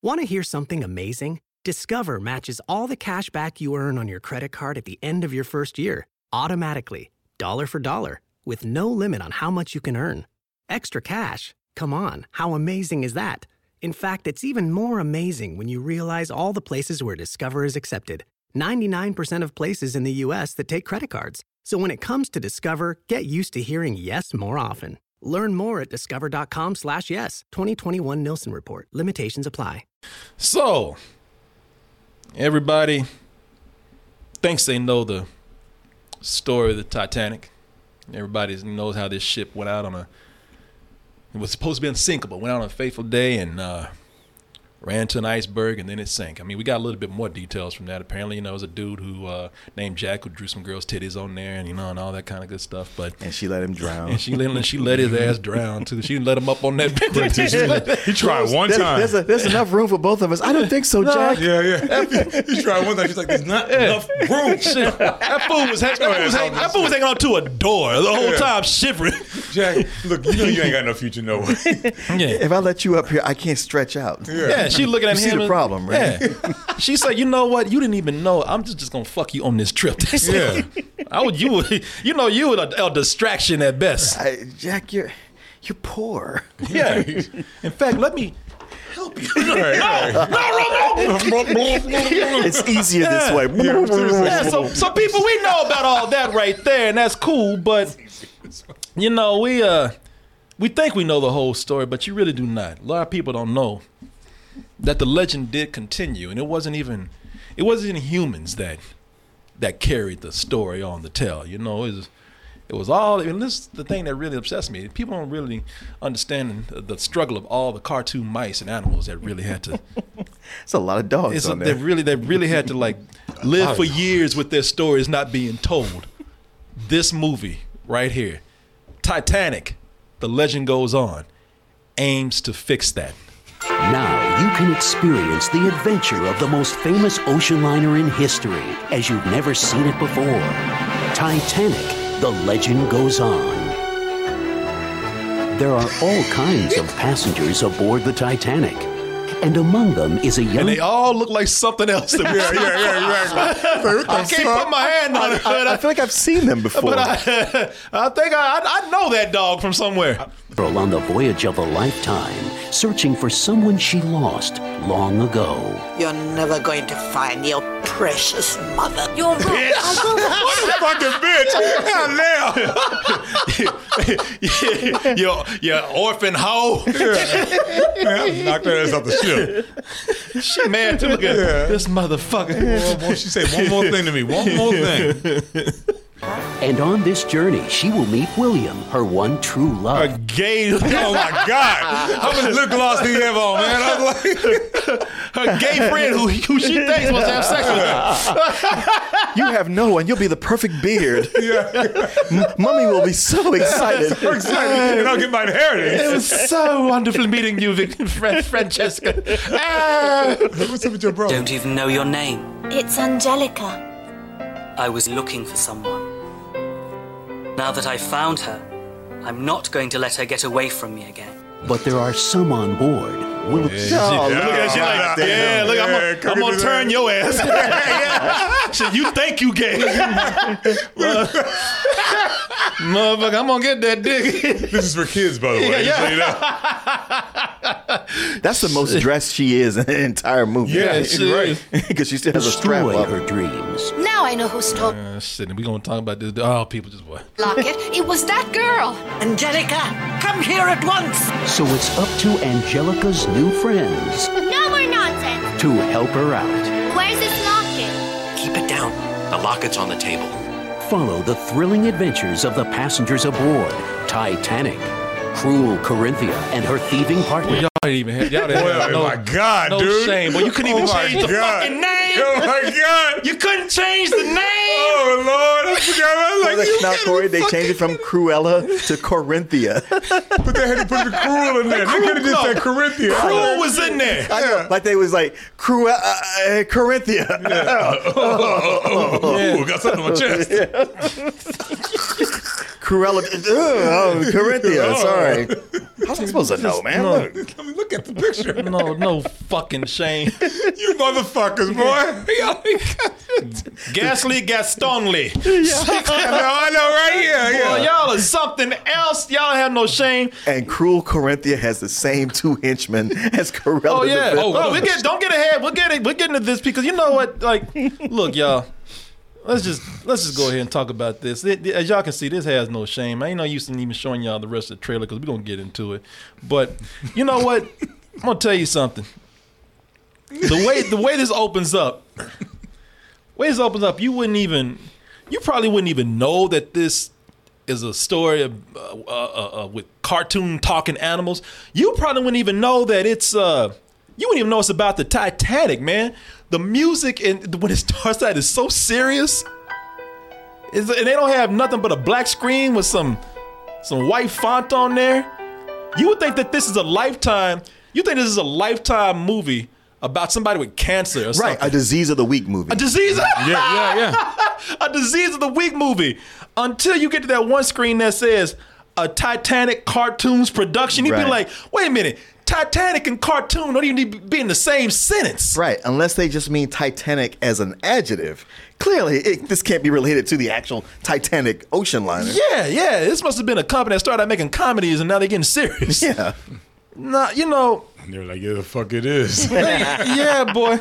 Want to hear something amazing? Discover matches all the cash back you earn on your credit card at the end of your first year, automatically, dollar for dollar, with no limit on how much you can earn. Extra cash? Come on, how amazing is that? In fact, it's even more amazing when you realize all the places where Discover is accepted. 99% of places in the U.S. that take credit cards. So when it comes to Discover, get used to hearing yes more often. Learn more at discover.com/yes. 2021 Nielsen Report. Limitations apply. So, everybody thinks they know the story of the Titanic. Everybody knows how this ship went out on a... It was supposed to be unsinkable. Went out on a fateful day and ran to an iceberg, and then it sank. I mean, we got a little bit more details from that. Apparently, you know, it was a dude who named Jack who drew some girls' titties on there, and you know, and all that kind of good stuff. But and she let him drown. And she let his ass drown too. She let him up on that. He tried one time. There's enough room for both of us. I don't think so, Jack. Yeah. He tried one time. She's like, there's not enough room. That fool was hanging on to a door the whole time, shivering. Jack, look, you know you ain't got no future, no way. Yeah. If I let you up here, I can't stretch out. Yeah. She looking at him. You see the problem, right? Yeah. She said, you know what? You didn't even know. I'm just going to fuck you on this trip. Yeah. You were a distraction at best. Jack, you're poor. Yeah. In fact, let me help you. No. It's easier this way. Yeah, so people, we know about all that right there, and that's cool, but, you know, we think we know the whole story, but you really do not. A lot of people don't know that the legend did continue, and it wasn't humans that carried the story on the tale. You know, it was all, and this is the thing that really obsessed me. People don't really understand the struggle of all the cartoon mice and animals that really had to. It's a lot of dogs on there. They really had to like live for years with their stories not being told. This movie right here, Titanic: The Legend Goes On, aims to fix that. Now you can experience the adventure of the most famous ocean liner in history as you've never seen it before. Titanic: The Legend Goes On. There are all kinds of passengers aboard the Titanic, and among them is a young... And they all look like something else. Yeah. I can't put my hand on it. I feel like I've seen them before. But I think I know that dog from somewhere. Girl on the voyage of a lifetime, searching for someone she lost long ago. You're never going to find your precious mother. You're wrong. What a fucking bitch. Hell, now. Your orphan hoe. Yeah. Knocked her ass off the ship. She mad to look at this motherfucker. She said one more thing to me. One more thing. And on this journey, she will meet William, her one true love. A gay... Oh, my God. How much lip gloss do you have on, man? I was like... Her gay friend who she thinks must have sex with her. You have no one. You'll be the perfect beard. Yeah. Mummy will be so excited. So excited. And I'll get my inheritance. It was so wonderful meeting you, Francesca. What's up with your bro? Don't even know your name. It's Angelica. I was looking for someone. Now that I've found her, I'm not going to let her get away from me again. But there are some on board. I'm going to turn your ass. So you think you gay. Motherfucker, I'm going to get that dick. This is for kids, by the way. Yeah. That's the most dressed she is in the entire movie. Yeah, she is. Because she still has a strap on her dreams. Now I know who's talking. Shit, we're going to talk about this. Oh, people just what? Lock it. It was that girl. Angelica, come here at once. So it's up to Angelica's new friends. No more nonsense. To help her out. Where's this locket? Keep it down. The locket's on the table. Follow the thrilling adventures of the passengers aboard Titanic. Cruel Corinthia and her thieving partner. Well, y'all didn't even have... my God, no dude. No shame. Well, you couldn't even change the fucking name. Oh, my God. You couldn't change the name. Oh, Lord. I forgot. They changed it from Cruella to Corinthia. But they had to put the cruel in there. They could have just said Corinthia. Cruel was in there. Yeah. Like they was like, Cruella, Corinthia. Yeah. Ooh, got something on my chest. Cruella. Corinthia. Sorry. How's I supposed to know, man? No. Look. I mean, look at the picture. No fucking shame. You motherfuckers, boy. Ghastly Gastonly. I know, right here. Boy, y'all are something else. Y'all have no shame. And cruel Corinthia has the same two henchmen as Cruella. Oh yeah. Don't get ahead. We're getting to this because you know what? Like, look, y'all. Let's just go ahead and talk about this. As y'all can see, this has no shame. I ain't no use in even showing y'all the rest of the trailer because we're going to get into it. But you know what? I'm going to tell you something. The way this opens up, you probably wouldn't even know that this is a story with cartoon talking animals. You probably wouldn't even know that it's about the Titanic, man. The music and when it starts out is so serious, and they don't have nothing but a black screen with some white font on there. You would think that this is a Lifetime. You think this is a Lifetime movie about somebody with cancer, or right? Something. A disease of the week movie. A disease. Yeah. A disease of the week movie. Until you get to that one screen that says a Titanic cartoons production, you'd be like, wait a minute. Titanic and cartoon don't even need to be in the same sentence. Right, unless they just mean Titanic as an adjective. Clearly, this can't be related to the actual Titanic ocean liner. Yeah. This must have been a company that started out making comedies and now they're getting serious. Yeah. Nah, you know. And they're like, yeah, the fuck it is. Yeah, boy.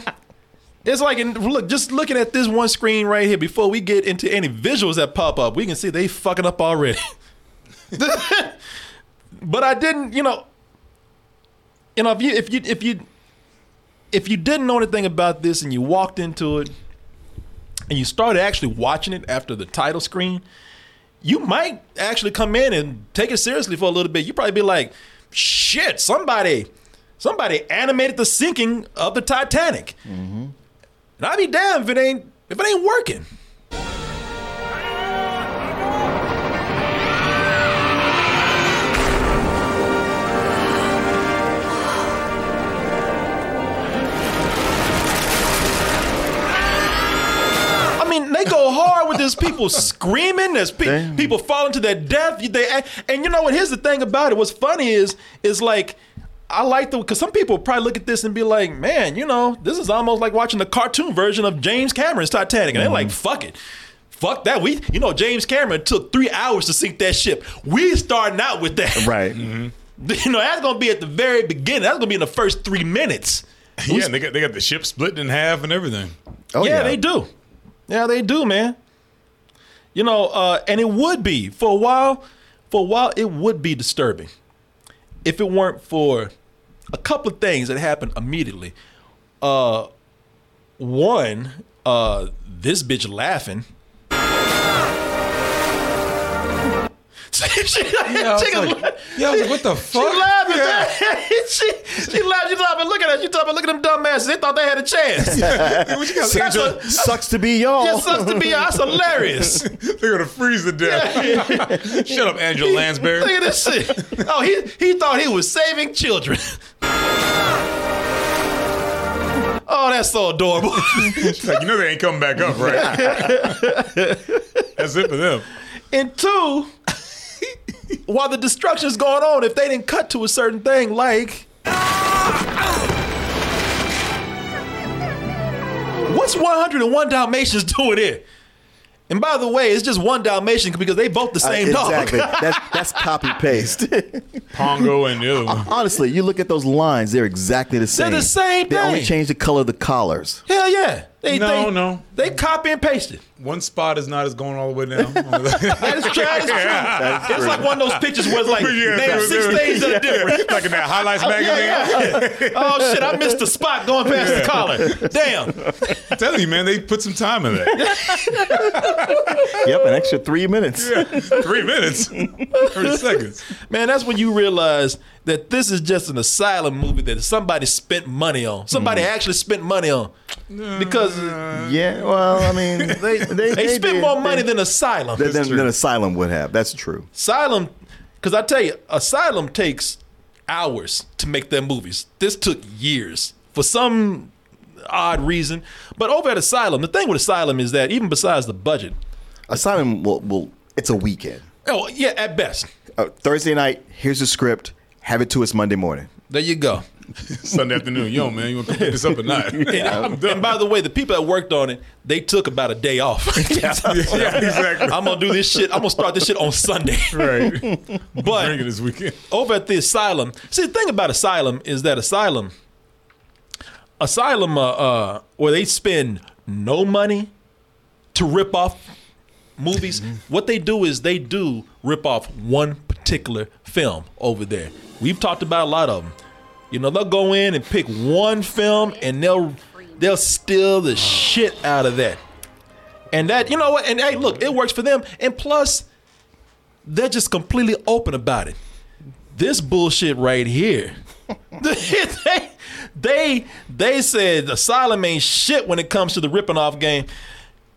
It's like, look, just looking at this one screen right here, before we get into any visuals that pop up, we can see they fucking up already. But I didn't, if you didn't know anything about this and you walked into it and you started actually watching it after the title screen, you might actually come in and take it seriously for a little bit. You probably be like, "Shit, somebody animated the sinking of the Titanic," and I'd be damned if it ain't working. They go hard with this. People screaming. There's people falling to their death. And you know what? Here's the thing about it. What's funny is like, I like because some people probably look at this and be like, man, this is almost like watching the cartoon version of James Cameron's Titanic. And they're like, fuck it. Fuck that. James Cameron took 3 hours to sink that ship. We starting out with that. Right. That's going to be at the very beginning. That's going to be in the first 3 minutes. Yeah, and they got the ship split in half and everything. Oh, yeah, they do. Yeah, they do, man. And it would be for a while, it would be disturbing if it weren't for a couple of things that happened immediately. One, this bitch laughing. I was like, what the fuck? She laughing. Yeah. She laughing. She's laughing. Look at her. She's talking. Look at them dumbasses. They thought they had a chance. Sucks to be y'all. Yeah, sucks to be y'all. That's hilarious. They're gonna freeze to death. Yeah. Shut up, Angela Lansbury. Look at this shit. Oh, he thought he was saving children. Oh, that's so adorable. Like, they ain't coming back up, right? That's it for them. And two. While the destruction is going on, if they didn't cut to a certain thing, like, what's 101 Dalmatians doing here? And by the way, it's just one Dalmatian because they both the same dog. Exactly. That's copy paste. Pongo and the other one. Honestly, you look at those lines; they're exactly the same. They're the same. They only change the color of the collars. Hell yeah! They copy and paste it. One spot is not as going all the way down. That's true. That's it's true. Like one of those pictures where it's like they have 6 things that are different. Like in that highlights magazine. Yeah. Oh shit! I missed the spot going past the collar. Damn! I'm telling you, man, they put some time in that. Yep, an extra 3 minutes. Yeah, 3 minutes, 30 seconds. Man, that's when you realize that this is just an asylum movie that somebody spent money on. Somebody actually spent money on. Because they spent more money than Asylum. Than Asylum would have. That's true. Asylum, because I tell you, Asylum takes hours to make their movies. This took years for some odd reason, but over at Asylum, the thing with Asylum is that even besides the budget, Asylum will it's a weekend. Oh, yeah, at best. Thursday night, here's the script. Have it to us Monday morning. There you go. Sunday afternoon. Yo, man, you want to pick this up or not? And by the way, the people that worked on it, they took about a day off. Exactly. I'm going to do this shit. I'm going to start this shit on Sunday. Right. But this weekend. Over at the Asylum. See, the thing about Asylum is that Asylum, where they spend no money to rip off movies, what they do is they do rip off one particular film over there. We've talked about a lot of them. You know, they'll go in and pick one film and they'll steal the shit out of that. And that, you know what? And hey, look, it works for them. And plus, they're just completely open about it. This bullshit right here. They said Asylum ain't shit when it comes to the ripping off game.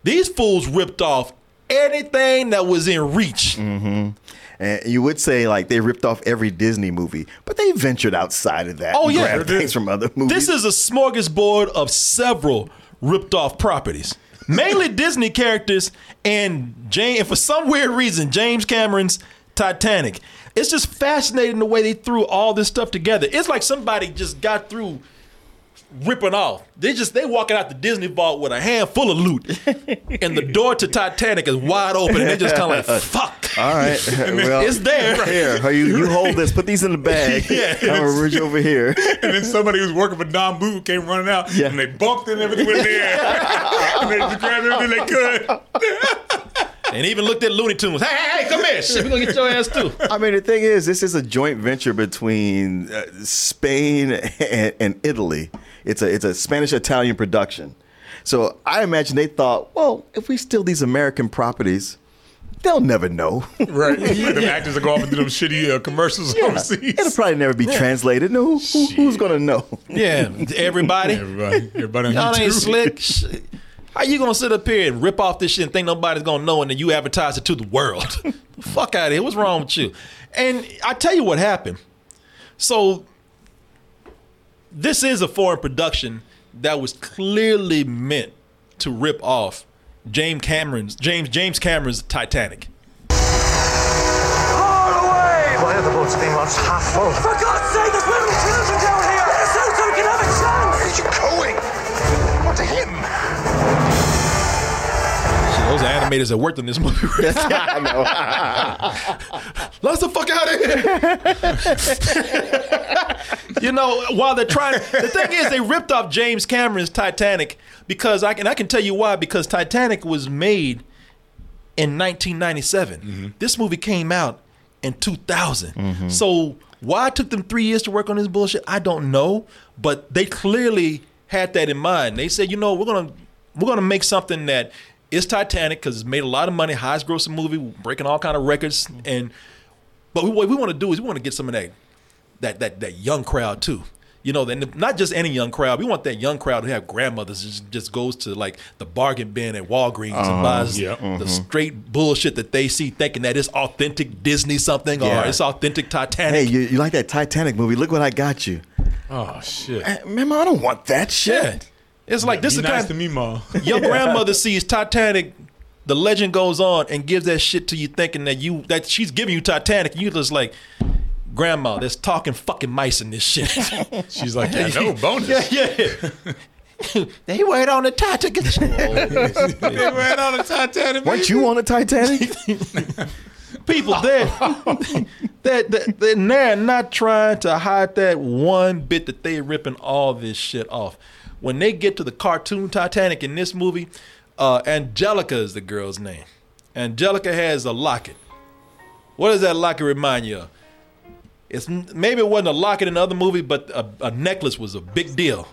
These fools ripped off anything that was in reach. Mm-hmm. And you would say like they ripped off every Disney movie, but they ventured outside of that. Oh yeah, grabbed things from other movies. This is a smorgasbord of several ripped off properties, mainly Disney characters and for some weird reason, James Cameron's Titanic. It's just fascinating the way they threw all this stuff together. It's like somebody just got through ripping off. They walking out the Disney vault with a handful of loot, and the door to Titanic is wide open, and they just kind of like, fuck. All right, well, it's there. Right. Here, you hold this. Put these in the bag. Yeah, I'm gonna reach over here. And then somebody who's working for Don Boo came running out, and they bumped in everything in there, and they just grabbed everything they could. And even looked at Looney Tunes. Hey, come here. Shit, we're going to get your ass too. I mean, the thing is, this is a joint venture between Spain and Italy. It's a Spanish-Italian production. So I imagine they thought, well, if we steal these American properties, they'll never know. Right. The actors will go off and do them shitty commercials overseas. It'll probably never be translated. No, who's going to know? Yeah, everybody. Everybody on y'all YouTube. Ain't slick. How you gonna sit up here and rip off this shit and think nobody's gonna know, and then you advertise it to the world? Fuck out of here! What's wrong with you? And I tell you what happened. So this is a foreign production that was clearly meant to rip off James Cameron's Titanic. All away! Why are the boats being launched half full? For God's sake, there's little children down here. Let us out so we can have a chance. Where are you going? What to him? Those are animators that worked on this movie. I know. Let us the fuck out of here. You know, while they're trying, the thing is, they ripped off James Cameron's Titanic because I can tell you why. Because Titanic was made in 1997. Mm-hmm. This movie came out in 2000. Mm-hmm. So why it took them 3 years to work on this bullshit, I don't know. But they clearly had that in mind. They said, you know, we're gonna make something that. It's Titanic because it's made a lot of money, highest grossing movie, breaking all kind of records, but what we want to do is we want to get some of that young crowd too, you know, and not just any young crowd. We want that young crowd who have grandmothers just goes to like the bargain bin at Walgreens and buys the straight bullshit that they see, thinking that it's authentic Disney something or it's authentic Titanic. Hey, you like that Titanic movie? Look what I got you. Oh shit, man, I don't want that shit. Yeah. It's like this is nice to me, Mom. Your grandmother sees Titanic, The Legend Goes On, and gives that shit to you, thinking that she's giving you Titanic, and you just like, Grandma, there's talking fucking mice in this shit. She's like, yeah, no bonus. Yeah. They went on the Titanic. They went on the Titanic. Weren't you on the Titanic? People, they're not trying to hide that one bit that they're ripping all this shit off. When they get to the cartoon Titanic in this movie, Angelica is the girl's name. Angelica has a locket. What does that locket remind you of? Maybe it wasn't a locket in the other movie, but a necklace was a big deal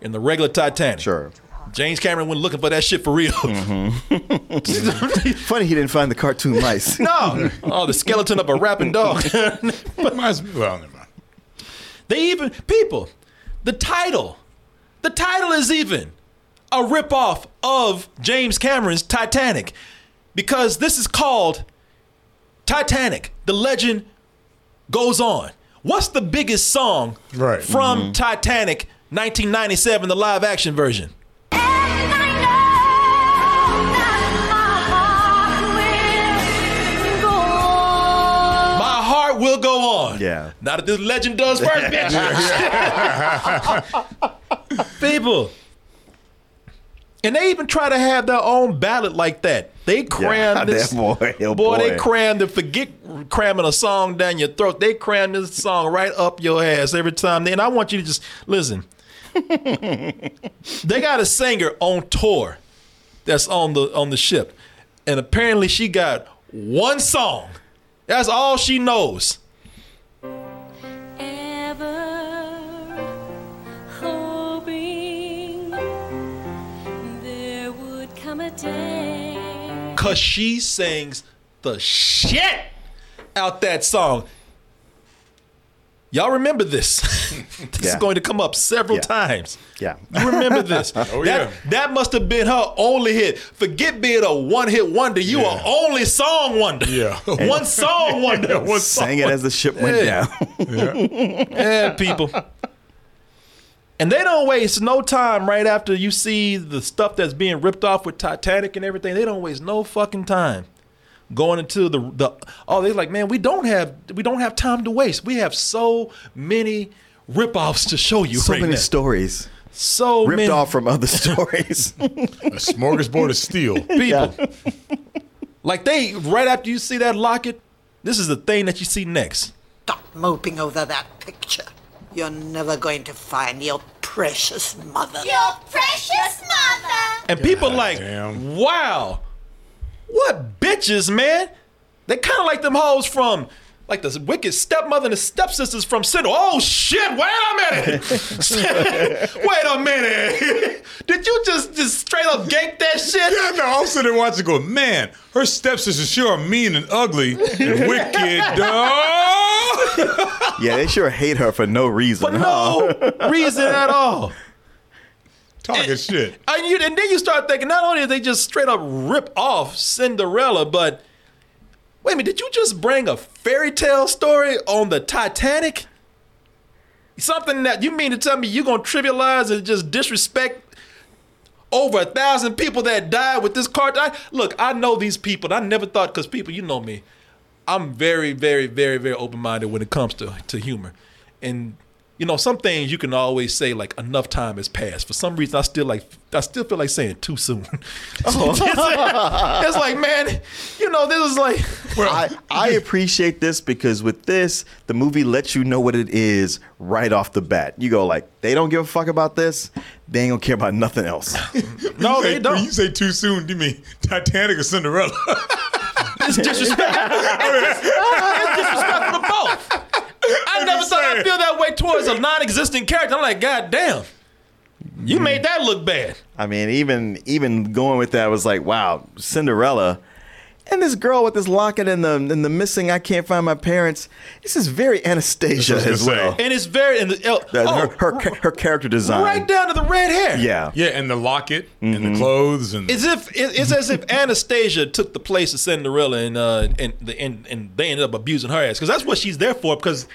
in the regular Titanic. Sure. James Cameron went looking for that shit for real. Mm-hmm. Funny he didn't find the cartoon mice. No. Oh, the skeleton of a rapping dog. But, well, never mind. The title. The title is even a ripoff of James Cameron's Titanic, because this is called Titanic: The Legend Goes On. What's the biggest song from Titanic 1997, the live action version? And I know that my heart will go on. on. Yeah. Not if this legend does first, bitch. People. And they even try to have their own ballad like that. They crammed this. They crammed it. Forget cramming a song down your throat. They crammed this song right up your ass every time. And I want you to just listen. They got a singer on tour that's on the ship. And apparently she got one song. That's all she knows. Cause she sings the shit out that song. Y'all remember this. This is going to come up several times. Yeah. You remember this. That must have been her only hit. Forget being a one-hit wonder. You are only song wonder. Yeah. One song wonder. One song sang wonder. It as the ship went down. People. And they don't waste no time right after you see the stuff that's being ripped off with Titanic and everything. They don't waste no fucking time going into the they're like, man, we don't have time to waste. We have so many rip-offs to show you. So right many now. Stories. So ripped many. Off from other stories. A smorgasbord of steel. People. Yeah. Like they, right after you see that locket, this is the thing that you see next. Stop moping over that picture. You're never going to find your precious mother. Your precious mother. And people damn. Wow, what bitches, man. They kind of like them hoes from, like the wicked stepmother and the stepsisters from Cinderella. Oh, shit, wait a minute. Wait a minute. Did you just straight up gank that shit? Yeah, no, I'm sitting there watching going, man, her stepsisters sure are mean and ugly and wicked, dog. Yeah, they sure hate her for no reason. For no reason at all. Talking shit. And then you start thinking, not only did they just straight up rip off Cinderella, but wait a minute, did you just bring a fairy tale story on the Titanic? Something that you mean to tell me you're going to trivialize and just disrespect over 1,000 people that died with this car? Look, I know these people. I never thought, because people, you know me. I'm very, very, very, very open-minded when it comes to humor. And, you know, some things you can always say, like, enough time has passed. For some reason, I still feel like saying too soon. It's like, man, you know, this is like... Well, I appreciate this because with this, the movie lets you know what it is right off the bat. You go like, they don't give a fuck about this. They ain't gonna care about nothing else. No, they don't. When you say too soon, you mean Titanic or Cinderella? It's disrespectful. It's disrespectful to both. I never thought I'd feel that way towards a non-existent character. I'm like, God damn, you made that look bad. I mean, even going with that was like, wow, Cinderella, and this girl with this locket and the missing I can't find my parents. This is very Anastasia as well, and it's very her character design, right down to the red hair. Yeah, and the locket and the clothes, and it's as if Anastasia took the place of Cinderella, and they ended up abusing her ass because that's what she's there for. Because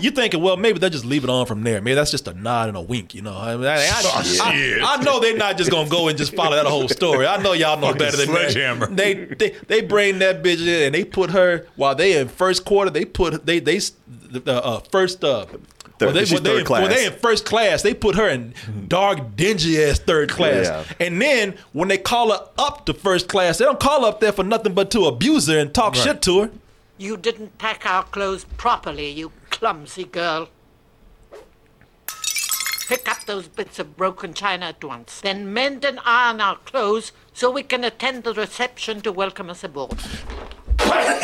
you're thinking, well, maybe they'll just leave it on from there. Maybe that's just a nod and a wink, you know. I know they're not just gonna go and just follow that whole story. I know y'all know better than sledgehammer. They bring that bitch in and they put her while they in first quarter. They put in first class. They put her in dark, dingy ass third class. Yeah. And then when they call her up to first class, they don't call her up there for nothing but to abuse her and talk shit to her. You didn't pack our clothes properly, you clumsy girl. Pick up those bits of broken china at once. Then mend and iron our clothes so we can attend the reception to welcome us aboard. Like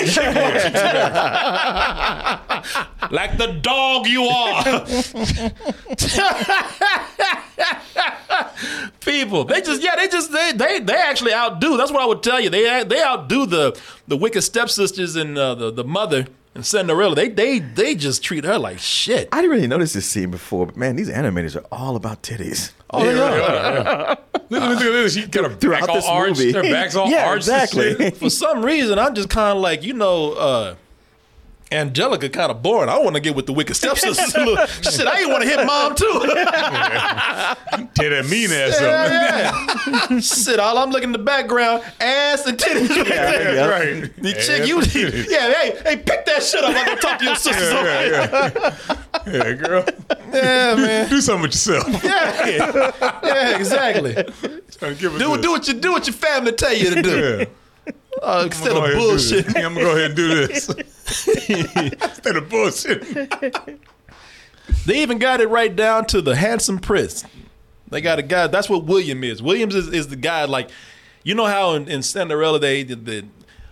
the dog you are. People, they actually outdo. That's what I would tell you. They outdo the wicked stepsisters and the mother and Cinderella. They just treat her like shit. I didn't really notice this scene before, but man, these animators are all about titties. Oh, yeah, yeah. Look, she kind of throughout this movie. Her back's all arched. Exactly. For some reason, I'm just kind of like, you know, Angelica kind of boring. I want to get with the wicked stepsisters. Shit, I ain't want to hit mom too. Yeah. Did that mean ass up? Yeah. Shit, all I'm looking in the background, ass and titties. Right, yeah, right. The chick, hey, pick that shit up. I'm gonna talk to your sisters. Yeah, girl. Yeah, man. Do something with yourself. Yeah, exactly. Do what your family tell you to do. Yeah. Instead of bullshit. I'm going to go ahead and do this. Instead of bullshit. They even got it right down to the handsome prince. They got a guy. That's what William is. Williams is the guy, like, you know how in Cinderella they did it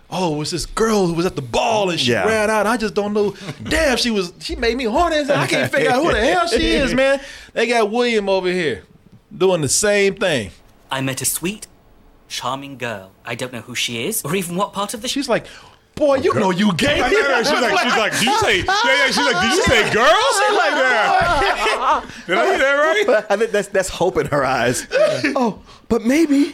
was this girl who was at the ball and she ran out. I just don't know. Damn, she made me horny. I can't figure out who the hell she is, man. They got William over here doing the same thing. I met a sweet, charming girl. I don't know who she is or even what part of the... She's like, boy, you know you gay. She's like, do you say... She's like, do you say girl? She's like, yeah. Did I hear that right? I think that's hope in her eyes. Oh, but maybe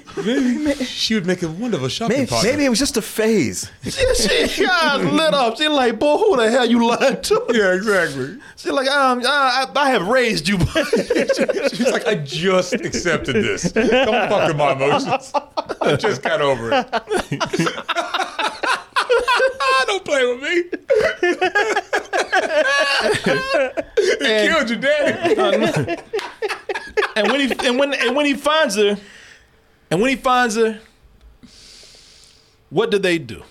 she would make a wonderful shopping partner. Maybe it was just a phase. She got lit up. She's like, boy, who the hell you lying to? Yeah, exactly. She's like, I have raised you. She's like, I just accepted this. Don't fuck with my emotions. I just got over it. Don't play with me. It killed your daddy. And when he finds her, what do they do?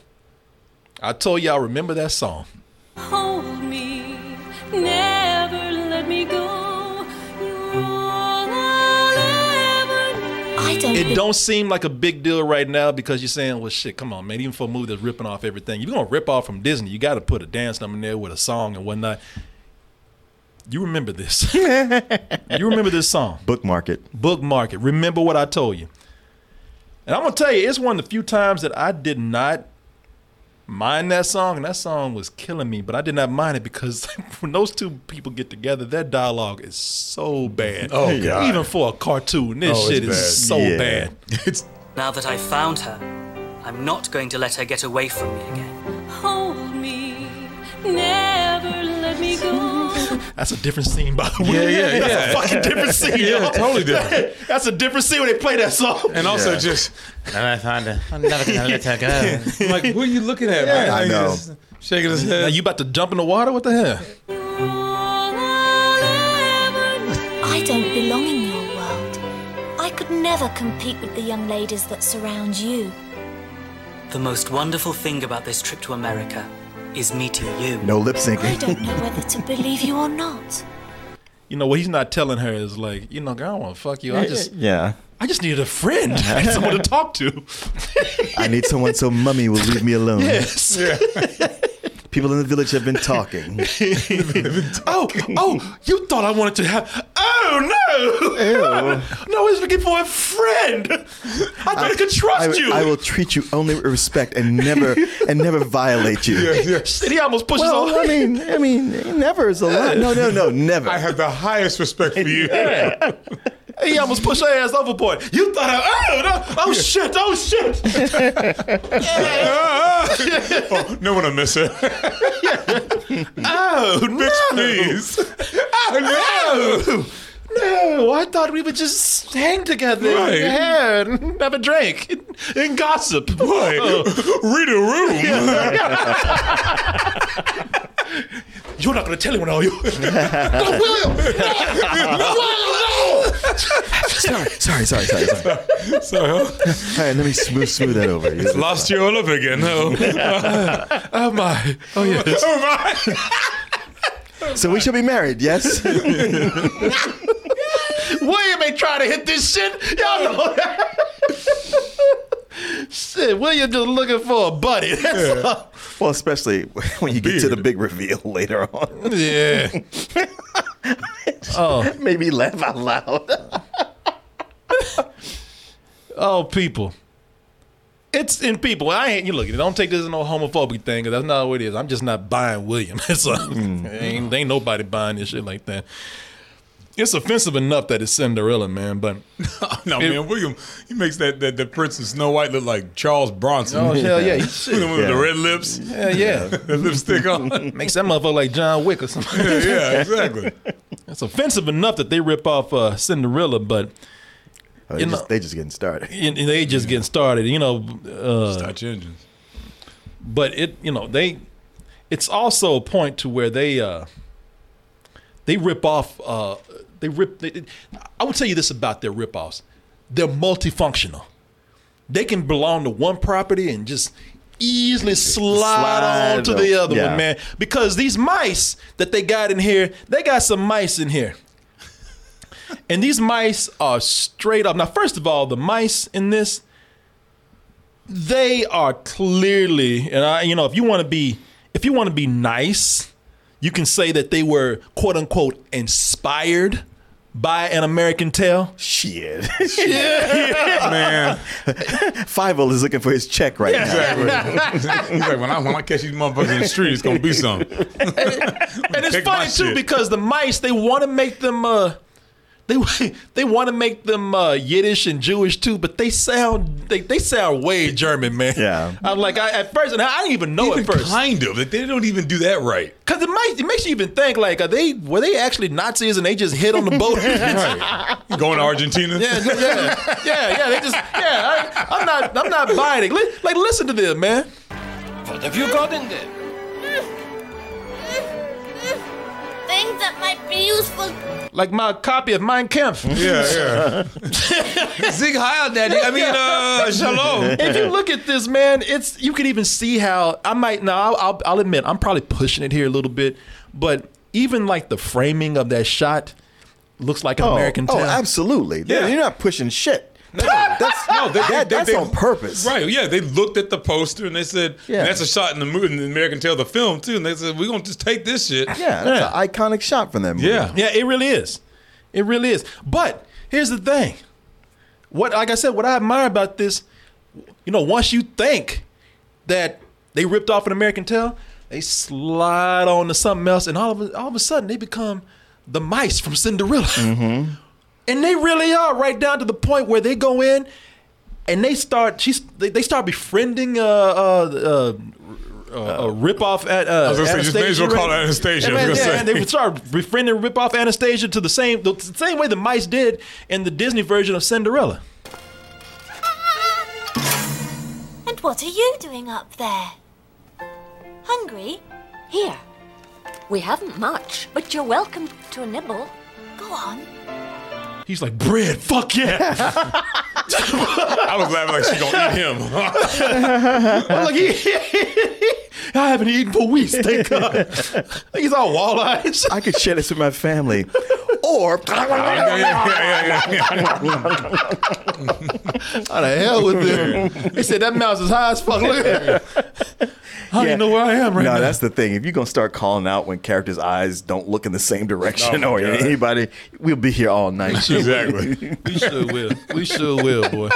I told y'all, remember that song. Hold me, never let me go. You're all I'll ever need. It don't seem like a big deal right now because you're saying, well, shit, come on, man. Even for a movie that's ripping off everything, you're going to rip off from Disney. You got to put a dance number in there with a song and whatnot. You remember this. You remember this song. Bookmark it. Bookmark it. Remember what I told you. And I'm going to tell you, it's one of the few times that I did not mind that song. And that song was killing me, but I did not mind it because when those two people get together, that dialogue is so bad. Oh, God. Even for a cartoon, this shit is so bad. Now that I've found her, I'm not going to let her get away from me again. Hold me, never let me go. That's a different scene, by the way. Yeah. That's a fucking different scene. Yeah, totally different. That's a different scene when they play that song. And also I found her. I'm never gonna let her go. I'm like, what are you looking at? Yeah, man? I know. Shaking his head. Now you about to jump in the water? What the hell? I don't belong in your world. I could never compete with the young ladies that surround you. The most wonderful thing about this trip to America is meeting you. No lip syncing. I don't know whether to believe you or not. You know what he's not telling her is like, you know, girl, I don't want to fuck you. I just needed a friend. I need someone to talk to. I need someone so mummy will leave me alone. Yes. Yeah. People in the village have been talking. Oh, you thought I wanted to have... Oh, no! Ew. No, I was looking for a friend. I thought I could trust you. I will treat you only with respect and never violate you. Yes. And he almost pushes on. I mean, never is a lot. No, never. I have the highest respect for you. Yeah. He almost pushed her ass overboard. You thought oh shit. Yeah. Oh, no one will miss her. Yeah. Oh, bitch, please. No, I thought we would just hang together and have a drink and gossip. Boy, read a room. Yeah. You're not going to tell anyone, are you? No, William! No! Sorry. All right, let me smooth that over. It's lost you all over again. Oh, my. Oh, yes. Oh, my. So we shall be married, yes? William ain't trying to hit this shit. Y'all know that. Shit, William just looking for a buddy. Well, especially when you get to the big reveal later on. Yeah. Made me laugh out loud. People. It's in people. Don't take this as no homophobic thing, because that's not what it is. I'm just not buying William. Ain't nobody buying this shit like that. It's offensive enough that it's Cinderella, man. But no, man, William, he makes the Prince of Snow White look like Charles Bronson. Oh hell yeah, with the red lips. Yeah, yeah, the lipstick on. Makes that motherfucker like John Wick or something. Yeah, exactly. It's offensive enough that they rip off Cinderella, but they just getting started. They just getting started. You know, start your engines. But it's also a point to where they rip off. I will tell you this about their ripoffs: they're multifunctional. They can belong to one property and just easily slide on to the other one, man. Because these mice that they got in here, they got some mice in here, and these mice are straight up. Now, first of all, the mice in this, they are clearly, and if you want to be nice, you can say that they were, quote unquote, inspired by An American Tail. Shit. Man. Fievel is looking for his check now. Exactly. He's like, when I catch these motherfuckers in the street, it's going to be something. And it's funny, too, because the mice, they want to make them, they want to make them Yiddish and Jewish, too, but they sound way German, man. Yeah. I'm like, I didn't even know even at first. Kind of. Like, they don't even do that right. Because it makes you even think, like, were they actually Nazis and they just hit on the boat? Right. Going to Argentina? Yeah. They just, I'm not buying it. Like, listen to this, man. What have you got in there? Things that might be useful. Like my copy of Mein Kampf. Yeah. Zig Heil, Daddy. I mean, Shalom. If you look at this, man, you can even see how I'll admit, I'm probably pushing it here a little bit, but even like the framing of that shot looks like an American Tail. Oh, absolutely. Yeah. You're not pushing shit. No, that's on purpose. Right, yeah. They looked at the poster and they said, and that's a shot in the movie, in the American Tail, the film, too. And they said, we're going to just take this shit. Yeah, that's an iconic shot from that movie. Yeah, it really is. It really is. But here's the thing. Like I said, what I admire about this, once you think that they ripped off An American Tail, they slide on to something else. And all of a sudden, they become the mice from Cinderella. Mm-hmm. And they really are, right down to the point where they go in and they start befriending ripoff at Anastasia. You just call her Anastasia. And they start befriending ripoff Anastasia to the same way the mice did in the Disney version of Cinderella. And what are you doing up there? Hungry? Here. We haven't much, but you're welcome to a nibble. Go on. He's like, bread, fuck yeah. I was laughing like she's gonna eat him. I'm like, I haven't eaten for weeks, thank God. He's all walleyes. I could share this with my family. Or how the hell with this? They said that mouse is high as fuck. Look at that. I don't even know where I am right now. No, that's the thing. If you're going to start calling out when characters' eyes don't look in the same direction anybody, we'll be here all night. Exactly. We sure will. We sure will, boy.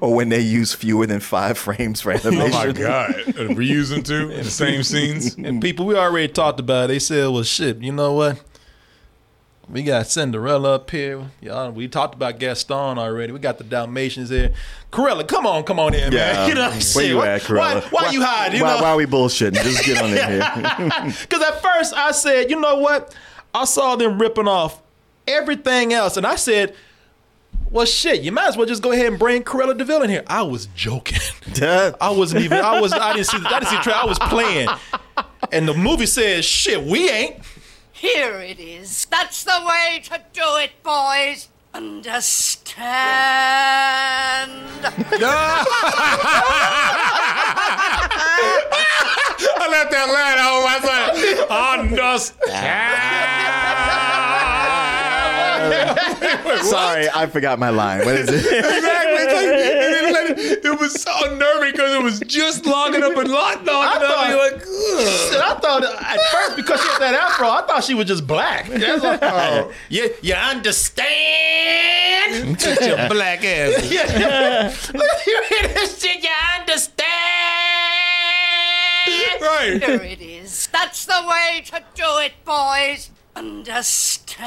or when they use fewer than 5 frames for animation. Oh, my God. Reusing two in the same scenes. And people we already talked about, they said, well, shit, you know what? We got Cinderella up here. Y'all, we talked about Gaston already. We got the Dalmatians here. Corella, come on in, man. You know what I'm saying? Where you at, Corella? Why you hiding? Why are we bullshitting? Just get on in here. Because at first I said, you know what? I saw them ripping off everything else. And I said, well, shit, you might as well just go ahead and bring Cruella de Vil in here. I was joking. I was playing. And the movie says, shit, we ain't. Here it is. That's the way to do it, boys. Understand? I left that line out. I said, understand. Sorry, I forgot my line. What is it? Exactly. It was so unnerving because it was just locking up and locking up. You're like, shit, I thought at first, because she had that afro, I thought she was just black. That's like, oh, you understand? Your black ass. You hear this shit, you understand? Right. There it is. That's the way to do it, boys. understand.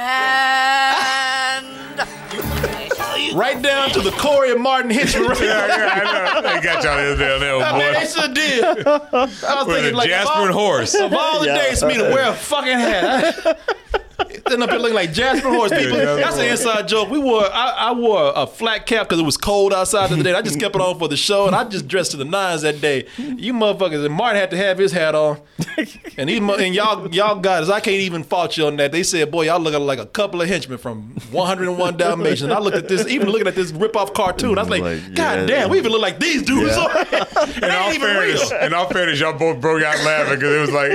Right down to the Corey and Martin Hitch. I know. They got y'all in there, I mean, they sure did. I was thinking like Jasper and Horace. Of all the days for me to wear a fucking hat. Then up here looking like Jasper Horse people. That's an inside joke. I wore a flat cap because it was cold outside the other day. I just kept it on for the show, and I just dressed to the nines that day. You motherfuckers, and Martin had to have his hat on. And y'all guys, I can't even fault you on that. They said, boy, y'all look like a couple of henchmen from 101 Dalmatians. And I looked at this, even looking at this rip-off cartoon, I was like God damn, we even look like these dudes. In all fairness, y'all both broke out laughing because it was like,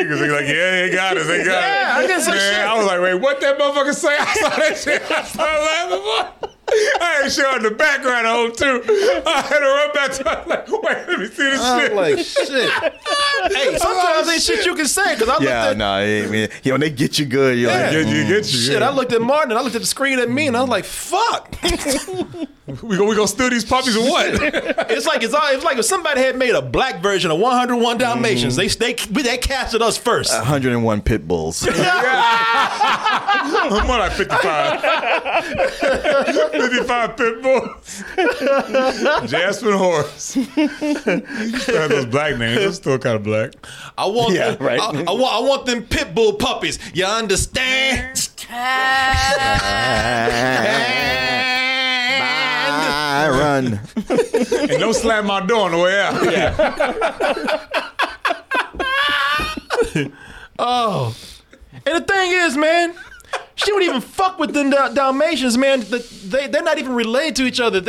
yeah, they got us. They got us. I was like, wait, what that motherfucker say? I saw that shit. I started laughing, boy. I ain't sure in the background of home, too. I had to run back to her. I was like, wait, let me see this shit. I'm like, shit. Hey, sometimes ain't shit you can say. Cause I looked at, when they get you good, you're like, get you. Shit, I looked at Martin, and I looked at the screen at me, and I was like, fuck. we gonna steal these puppies or what? it's like if somebody had made a black version of 101 Dalmatians, they casted us first. 101 pit bulls. I'm more like 55. 55 pit bulls. Jasper Horse. Those black names. They're still kind of black. I want them pit bull puppies. You understand? I run. And don't slam my door on the way out. Yeah. Oh. And the thing is, man, she wouldn't even fuck with them Dalmatians, man. They're not even related to each other.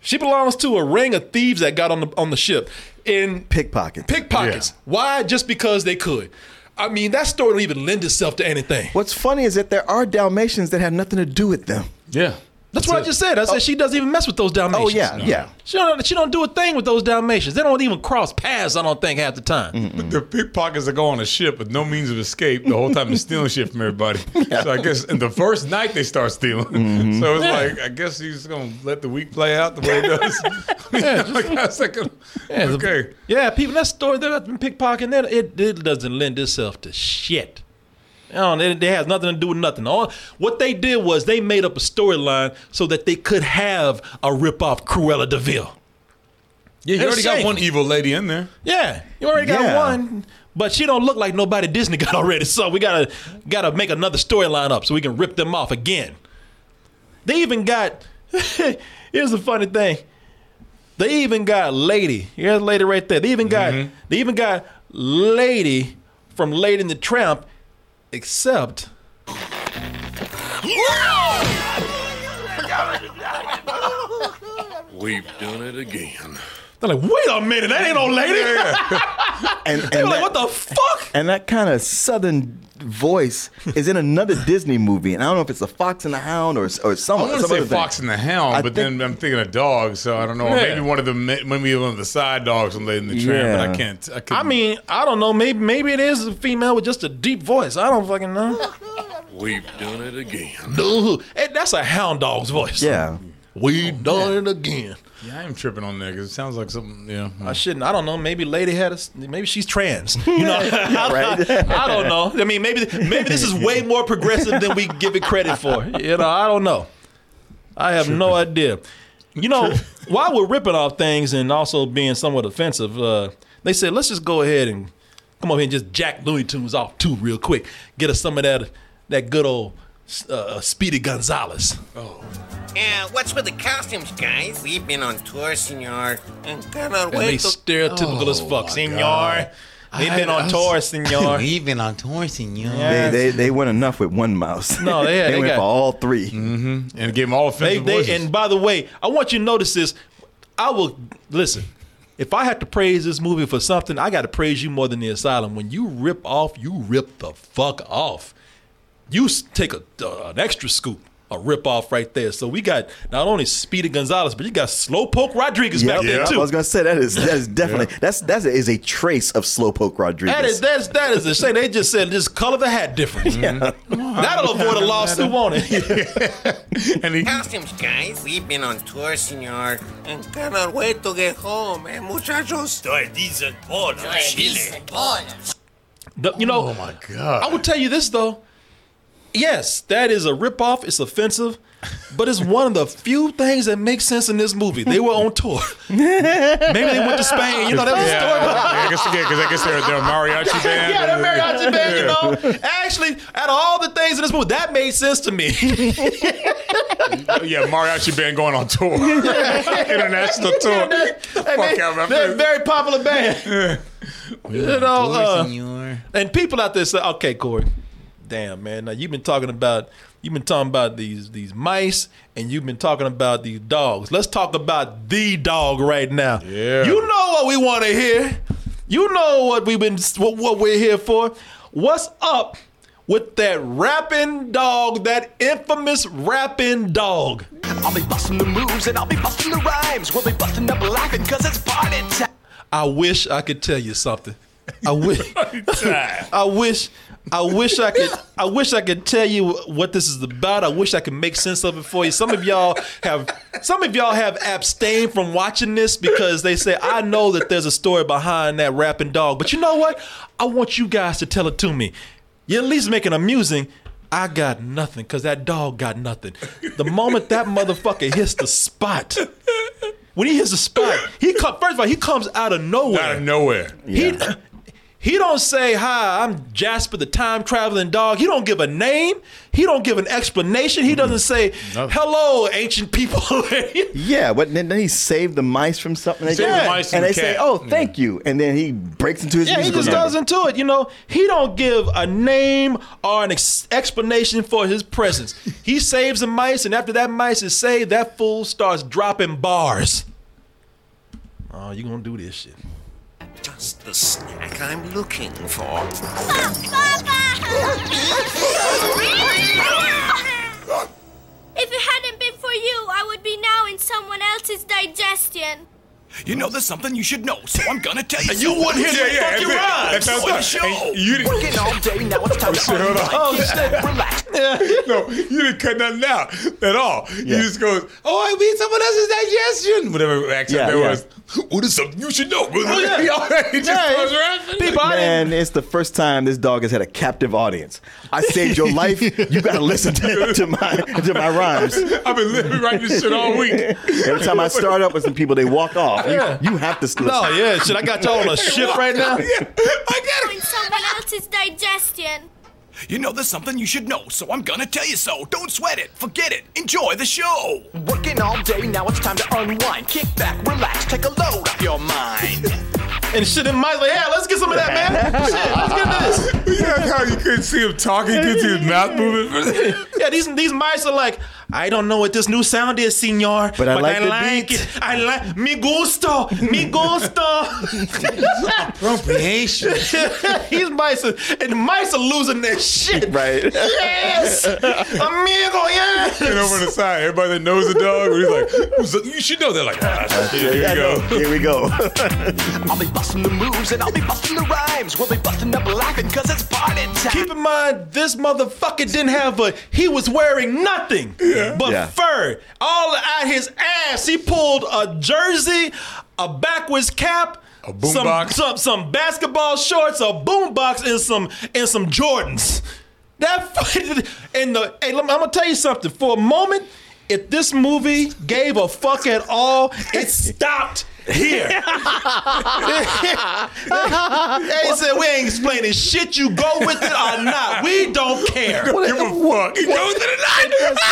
She belongs to a ring of thieves that got on the ship. In pickpockets. Yeah. Why? Just because they could. I mean, that story don't even lend itself to anything. What's funny is that there are Dalmatians that have nothing to do with them. Yeah. That's what I just said. I said she doesn't even mess with those Dalmatians. Oh, yeah, no. Yeah. She don't do a thing with those Dalmatians. They don't even cross paths, I don't think, half the time. Mm-mm. But the pickpockets that go on a ship with no means of escape the whole time they're stealing shit from everybody. Yeah. So I guess in the first night they start stealing. Mm-hmm. So it's like, I guess he's going to let the week play out the way it does. Okay. Yeah, people, that story, they're not pickpocketing. It doesn't lend itself to shit. It has nothing to do with nothing. What they did was they made up a storyline so that they could have a rip-off Cruella de Vil. Yeah, you already got one evil lady in there. Yeah, you already got one, but she don't look like nobody Disney got already. So we gotta make another storyline up so we can rip them off again. They even got here's the funny thing. They even got Lady. Here's Lady right there. They even got Lady from Lady and the Tramp. Except we've done it again. They're like, wait a minute, that ain't no lady. And they were like, what the fuck? And that kind of southern voice is in another Disney movie, and I don't know if it's The Fox and the Hound or some. I want to say Fox and the Hound, then I'm thinking of dogs, so I don't know. Yeah. Maybe one of the side dogs from Lady and the Tramp, but I can't. I don't know. Maybe it is a female with just a deep voice. I don't fucking know. We've done it again. Hey, that's a hound dog's voice. Yeah. We've done it again. Yeah, I am tripping on that because it sounds like something. Yeah, I shouldn't. I don't know. Maybe Lady had us. Maybe she's trans. You know, I don't know. I mean, maybe this is way more progressive than we give it credit for. You know, I don't know. I have no idea. You know, while we're ripping off things and also being somewhat offensive, they said let's just go ahead and come over here and just jack Looney Tunes off too real quick. Get us some of that good old Speedy Gonzales. Oh. What's with the costumes, guys? We've been on tour, senor. They stereotypical as fuck, senor. God. We've been on tour, senor. They went enough with one mouse. No, they went for all three. Mm-hmm. And gave them all offensive voices. And by the way, I want you to notice this. Listen, if I had to praise this movie for something, I got to praise you more than The Asylum. When you rip the fuck off. You take an extra scoop. A rip-off right there. So we got not only Speedy Gonzales, but you got Slowpoke Rodriguez back there, too. I was going to say, that is definitely, that is a trace of Slowpoke Rodriguez. That is a shame. They just said, just color the hat different. Yeah. That'll avoid a lawsuit, won't it? And costumes, guys. We've been on tour, senor. And cannot wait to get home, muchachos. Estoy disappointed. Oh my God. I will tell you this though. Yes, that is a ripoff. It's offensive. But it's one of the few things that makes sense in this movie. They were on tour. Maybe they went to Spain. You know, that was a story. Because I guess they're a mariachi band. Yeah, they're a mariachi band, you know. Actually, out of all the things in this movie, that made sense to me. Yeah, mariachi band going on tour. International tour. They're a very popular band. You know, and people out there say, okay, Corey, damn, man, now you've been talking about these mice, and you've been talking about these dogs. Let's talk about the dog right now. Yeah. You know what we want to hear. You know what we're here for. What's up with that rapping dog, that infamous rapping dog? I'll be busting the moves and I'll be busting the rhymes. We'll be busting up laughing because it's party time. I wish I could tell you something. I wish I could tell you what this is about. I wish I could make sense of it for you. Some of y'all have abstained from watching this because they say, I know that there's a story behind that rapping dog, but you know what? I want you guys to tell it to me. You at least make it amusing. I got nothing because that dog got nothing. The moment that motherfucker hits the spot. When he hits the spot, he comes out of nowhere. Yeah. He don't say, hi, I'm Jasper, the time-traveling dog. He don't give a name. He don't give an explanation. He doesn't say, hello, ancient people. Yeah, but then he saved the mice from something. They say, oh, thank you. And then he breaks into his musical number. He just does into it. You know, he don't give a name or an explanation for his presence. He saves the mice, and after that mice is saved, that fool starts dropping bars. Oh, you going to do this shit. Just the snack I'm looking for. If it hadn't been for you, I would be now in someone else's digestion. You know, there's something you should know, so I'm gonna tell you. And you wouldn't hear that fucking rhymes on the show. Working all day, now it's time to relax. Relax. No, you didn't cut nothing out at all. Yeah. You just go, I mean someone else's digestion. Whatever accent was. Oh, there's something you should know. Man, it's the first time this dog has had a captive audience. I saved your life. You gotta listen to my rhymes. I've been writing this shit all week. Every time I start up with some people, they walk off. You have to listen. No, shit, I got y'all on a ship right now. I got it. In someone else's digestion. You know, there's something you should know, so I'm gonna tell you so. Don't sweat it, forget it, enjoy the show. Working all day, now it's time to unwind. Kick back, relax, take a load off your mind. And shit, and Mike's like, yeah, let's get some of that, man. Shit, let's get this. Yeah, how you couldn't see him talking, could see his mouth moving. Yeah, these mice are like, I don't know what this new sound is, senor. But I like the beat. I like mi gusto. Appropriation. He's mice, and the mice are losing their shit. Right. Yes, amigo, yes. And over on the side, everybody that knows the dog, he's like, you should know. They're like, here we go. I'll be busting the moves and I'll be busting the rhymes. We'll be busting up laughing because it's party time. Keep in mind, this motherfucker didn't have he was wearing nothing. But fur all out his ass. He pulled a jersey, a backwards cap, a boombox, some basketball shorts, a boombox, and some Jordans. I'm gonna tell you something. For a moment, if this movie gave a fuck at all, it stopped here. They said, we ain't explaining shit. You go with it or not, we don't care. Don't give a fuck. You go with it or not.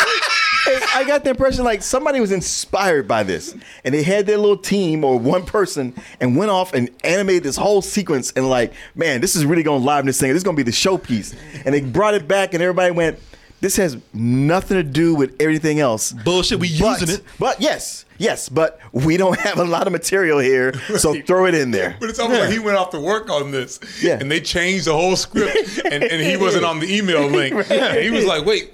I got the impression like somebody was inspired by this, and they had their little team or one person and went off and animated this whole sequence, and like, man, this is really gonna liven this thing. This is gonna be the showpiece. And they brought it back, and everybody went, this has nothing to do with everything else. Bullshit, we using it. But yes, but we don't have a lot of material here, so throw it in there. But it's almost like he went off to work on this, and they changed the whole script, and he wasn't on the email link. Right. And he was like, wait.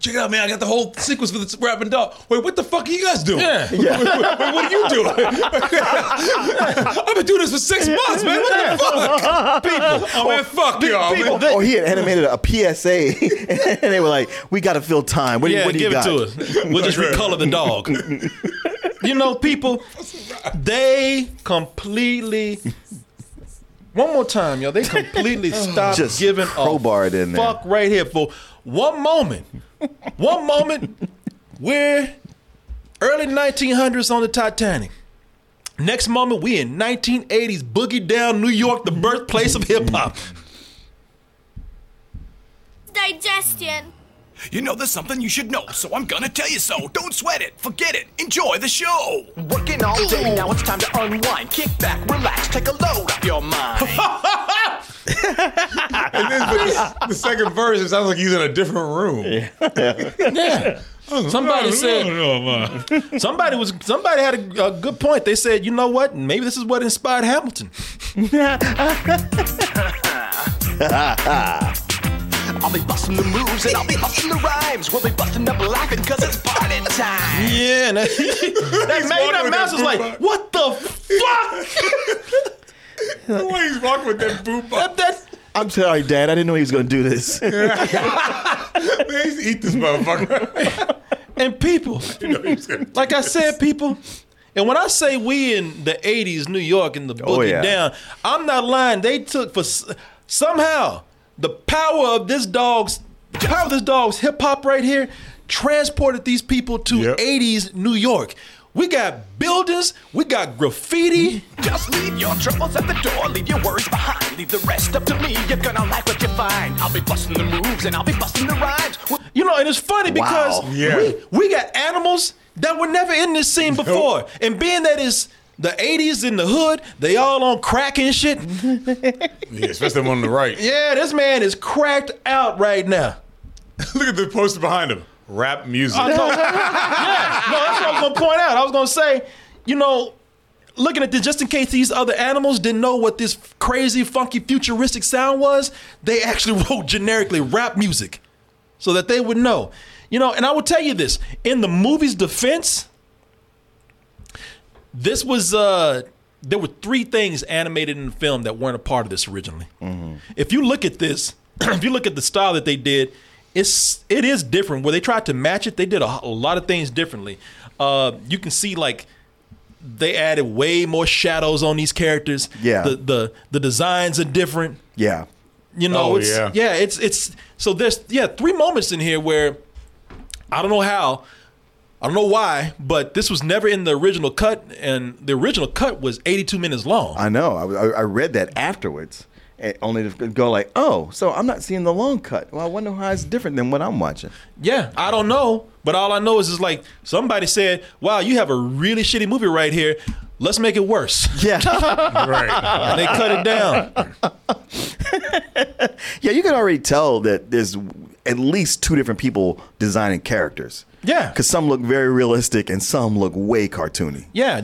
Check it out, man. I got the whole sequence for this rapping dog. Wait, what the fuck are you guys doing? Yeah. Wait, what are you doing? I've been doing this for 6 months, man. What the fuck? People. Oh, man, fuck y'all, man. Oh, he had animated a PSA, and they were like, we got to fill time. What do you got? Give it to us. We'll just recolor the dog. You know, people, they completely One more time, yo. They completely stopped just giving crowbarred a in there. Fuck right here for one moment. One moment, we're early 1900s on the Titanic. Next moment, we in 1980s, boogie down New York, the birthplace of hip-hop. Digestion. You know, there's something you should know, so I'm gonna tell you so. Don't sweat it, forget it, enjoy the show. Working all day, now it's time to unwind. Kick back, relax, take a load off your mind. And then the second verse, it sounds like he's in a different room. Yeah. Somebody had a good point. They said, you know what? Maybe this is what inspired Hamilton. I'll be busting the moves and I'll be hustling the rhymes. We'll be busting up laughing because it's party time. Yeah, and that mouse was like, what the fuck? The way he's walking with that boot box. I'm sorry, Dad. I didn't know he was going to do this. Man, he's eat this motherfucker. And people, like I said, people, and when I say we in the 80s, New York, and the boogie down, I'm not lying. They took for somehow the power of this dog's hip hop right here transported these people to 80s New York. We got buildings, we got graffiti. Just leave your troubles at the door, leave your worries behind. Leave the rest up to me, you're gonna like what you find. I'll be busting the moves and I'll be busting the rhymes. You know, and it's funny because we got animals that were never in this scene before. Nope. And being that it's the 80s in the hood, they all on crack and shit. Yeah, especially the one on the right. Yeah, this man is cracked out right now. Look at the poster behind him. Rap music. That's what I was going to point out. I was going to say, you know, looking at this, just in case these other animals didn't know what this crazy, funky, futuristic sound was, they actually wrote generically rap music so that they would know. You know, and I will tell you this, in the movie's defense, this was, there were three things animated in the film that weren't a part of this originally. Mm-hmm. If you look at this, if you look at the style that they did, It is different. Where they tried to match it, they did a lot of things differently. You can see like they added way more shadows on these characters. Yeah. The designs are different. Yeah. You know. So there's three moments in here where I don't know how, I don't know why, but this was never in the original cut, and the original cut was 82 minutes long. I know. I read that afterwards. Only to go like, oh, so I'm not seeing the long cut. Well, I wonder how it's different than what I'm watching. Yeah, I don't know. But all I know is it's like somebody said, wow, you have a really shitty movie right here. Let's make it worse. Yeah. Right. And they cut it down. Yeah, you can already tell that there's at least two different people designing characters. Yeah. Because some look very realistic and some look way cartoony. Yeah,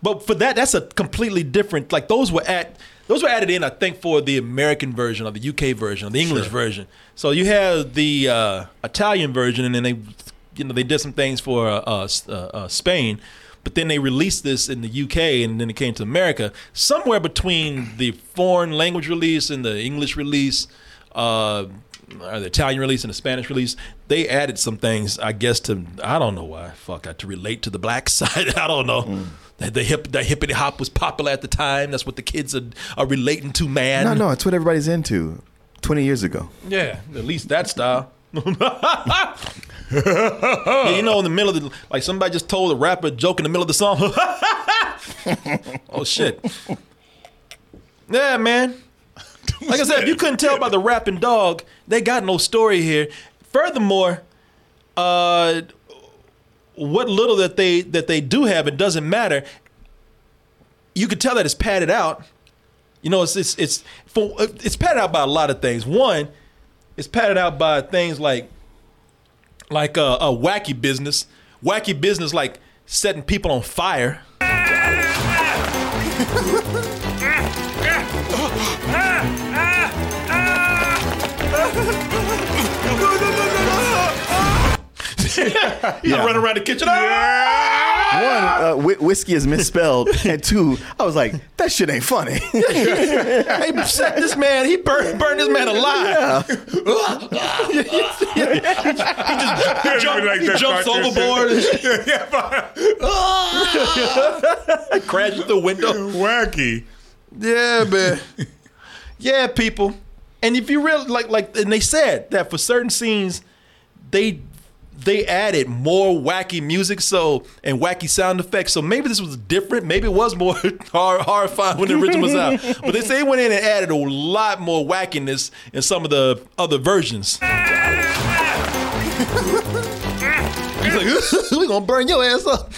but for that's a completely different, like those were added in, I think, for the American version or the UK version or the English version. So you have the Italian version, and then they did some things for Spain, but then they released this in the UK, and then it came to America. Somewhere between the foreign language release and the English release, or the Italian release and the Spanish release, they added some things, I guess, I don't know why, to relate to the black side. I don't know. Mm. The hippity hop was popular at the time. That's what the kids are relating to, man. No, it's what everybody's into 20 years ago. Yeah, at least that style. Yeah, you know, in the middle of like somebody just told a rapper a joke in the middle of the song. Oh, shit. Yeah, man. Like I said, if you couldn't tell by the rapping dog, they got no story here. Furthermore, what little that they do have, it doesn't matter. You could tell that it's padded out. You know, it's padded out by a lot of things. One, it's padded out by things like a wacky business, like setting people on fire. Run around the kitchen. Yeah. One, whiskey is misspelled, and two, I was like, that shit ain't funny. They set this man. He burned this man alive. Yeah. He jumps overboard. Crashes the window. Wacky. Yeah, man. Yeah, people. And if you really like, and they said that for certain scenes, they added more wacky music and wacky sound effects. So maybe this was different. Maybe it was more horrifying when the original was out. But they say they went in and added a lot more wackiness in some of the other versions. He's like, we're gonna burn your ass up.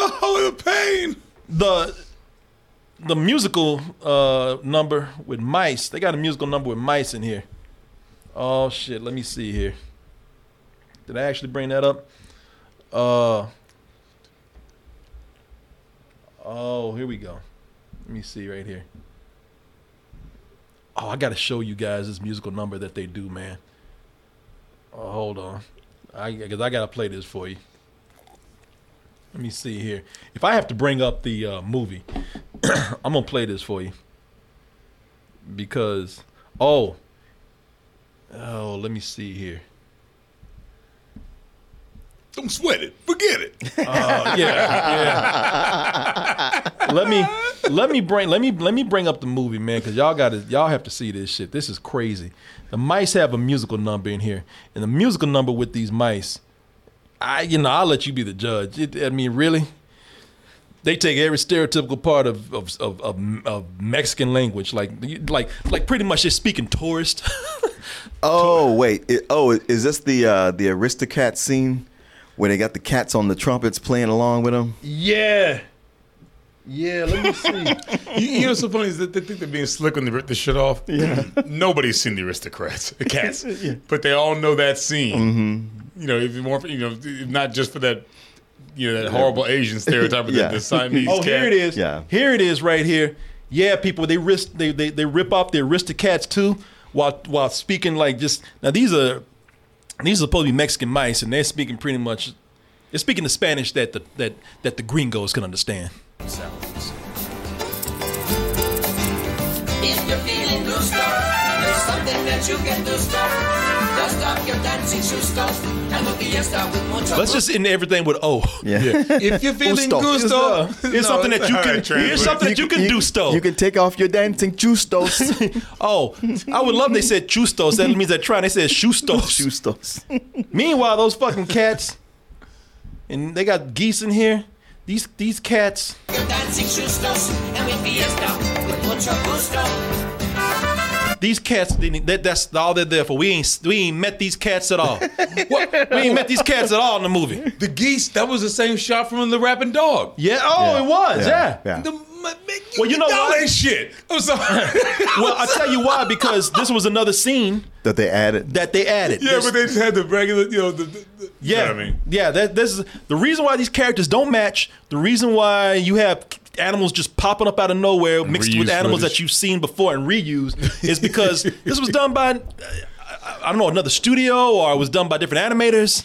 Oh, the pain. The musical number with mice. They got a musical number with mice in here. Oh shit, let me see here. Did I actually bring that up? Oh, here we go. Let me see right here. Oh, I gotta show you guys this musical number that they do, man. Oh, hold on. I gotta play this for you. Let me see here. If I have to bring up the movie, I'm going to play this for you. Because, let me see here. Don't sweat it. Forget it. Yeah. Let me bring up the movie, man, because y'all have to see this shit. This is crazy. The mice have a musical number in here. And the musical number with these mice, I'll let you be the judge. Really, they take every stereotypical part of Mexican language, like pretty much they're speaking tourist. Is this the Aristocats scene where they got the cats on the trumpets playing along with them? Yeah. Yeah, let me see. You know what's so funny is that they think they're being slick when they rip this shit off. Yeah. Nobody's seen the Aristocrats, the cats, yeah. But they all know that scene. Mm-hmm. You know, if more, you know, not just for that, you know, that horrible Asian stereotype with the Siamese cat. Oh, here it is. Yeah. Here it is, right here. Yeah, people, they rip off the Aristocats too, while speaking like just now. These are supposed to be Mexican mice, and they're speaking pretty much. They're speaking the Spanish that the gringos can understand. Themselves. If you're feeling blue, star, there's something that you can do, star. Dust off your dancing shoes, and we'll be a star with much. Let's just end everything with O. Yeah. Yeah. If you're feeling gusto, it's something that you can. Right, here's something that you can do, sto. You can take off your dancing chustos. Oh, I would love they said chustos. That means they're trying. They said chustos. Meanwhile, those fucking cats, and they got geese in here. These cats. These cats. That's all they're there for. We ain't met these cats at all. What? We ain't met these cats at all in the movie. The geese. That was the same shot from the Rapping Dog. Yeah. Oh, yeah. It was. Yeah. Yeah. You know all that shit. I'm sorry. Well, I tell you why, because this was another scene that they added. Yeah, but they just had the regular, you know. You know what I mean? Yeah. This is the reason why these characters don't match. The reason why you have animals just popping up out of nowhere, mixed with animals that you've seen before and reused, is because this was done by I don't know, another studio, or it was done by different animators.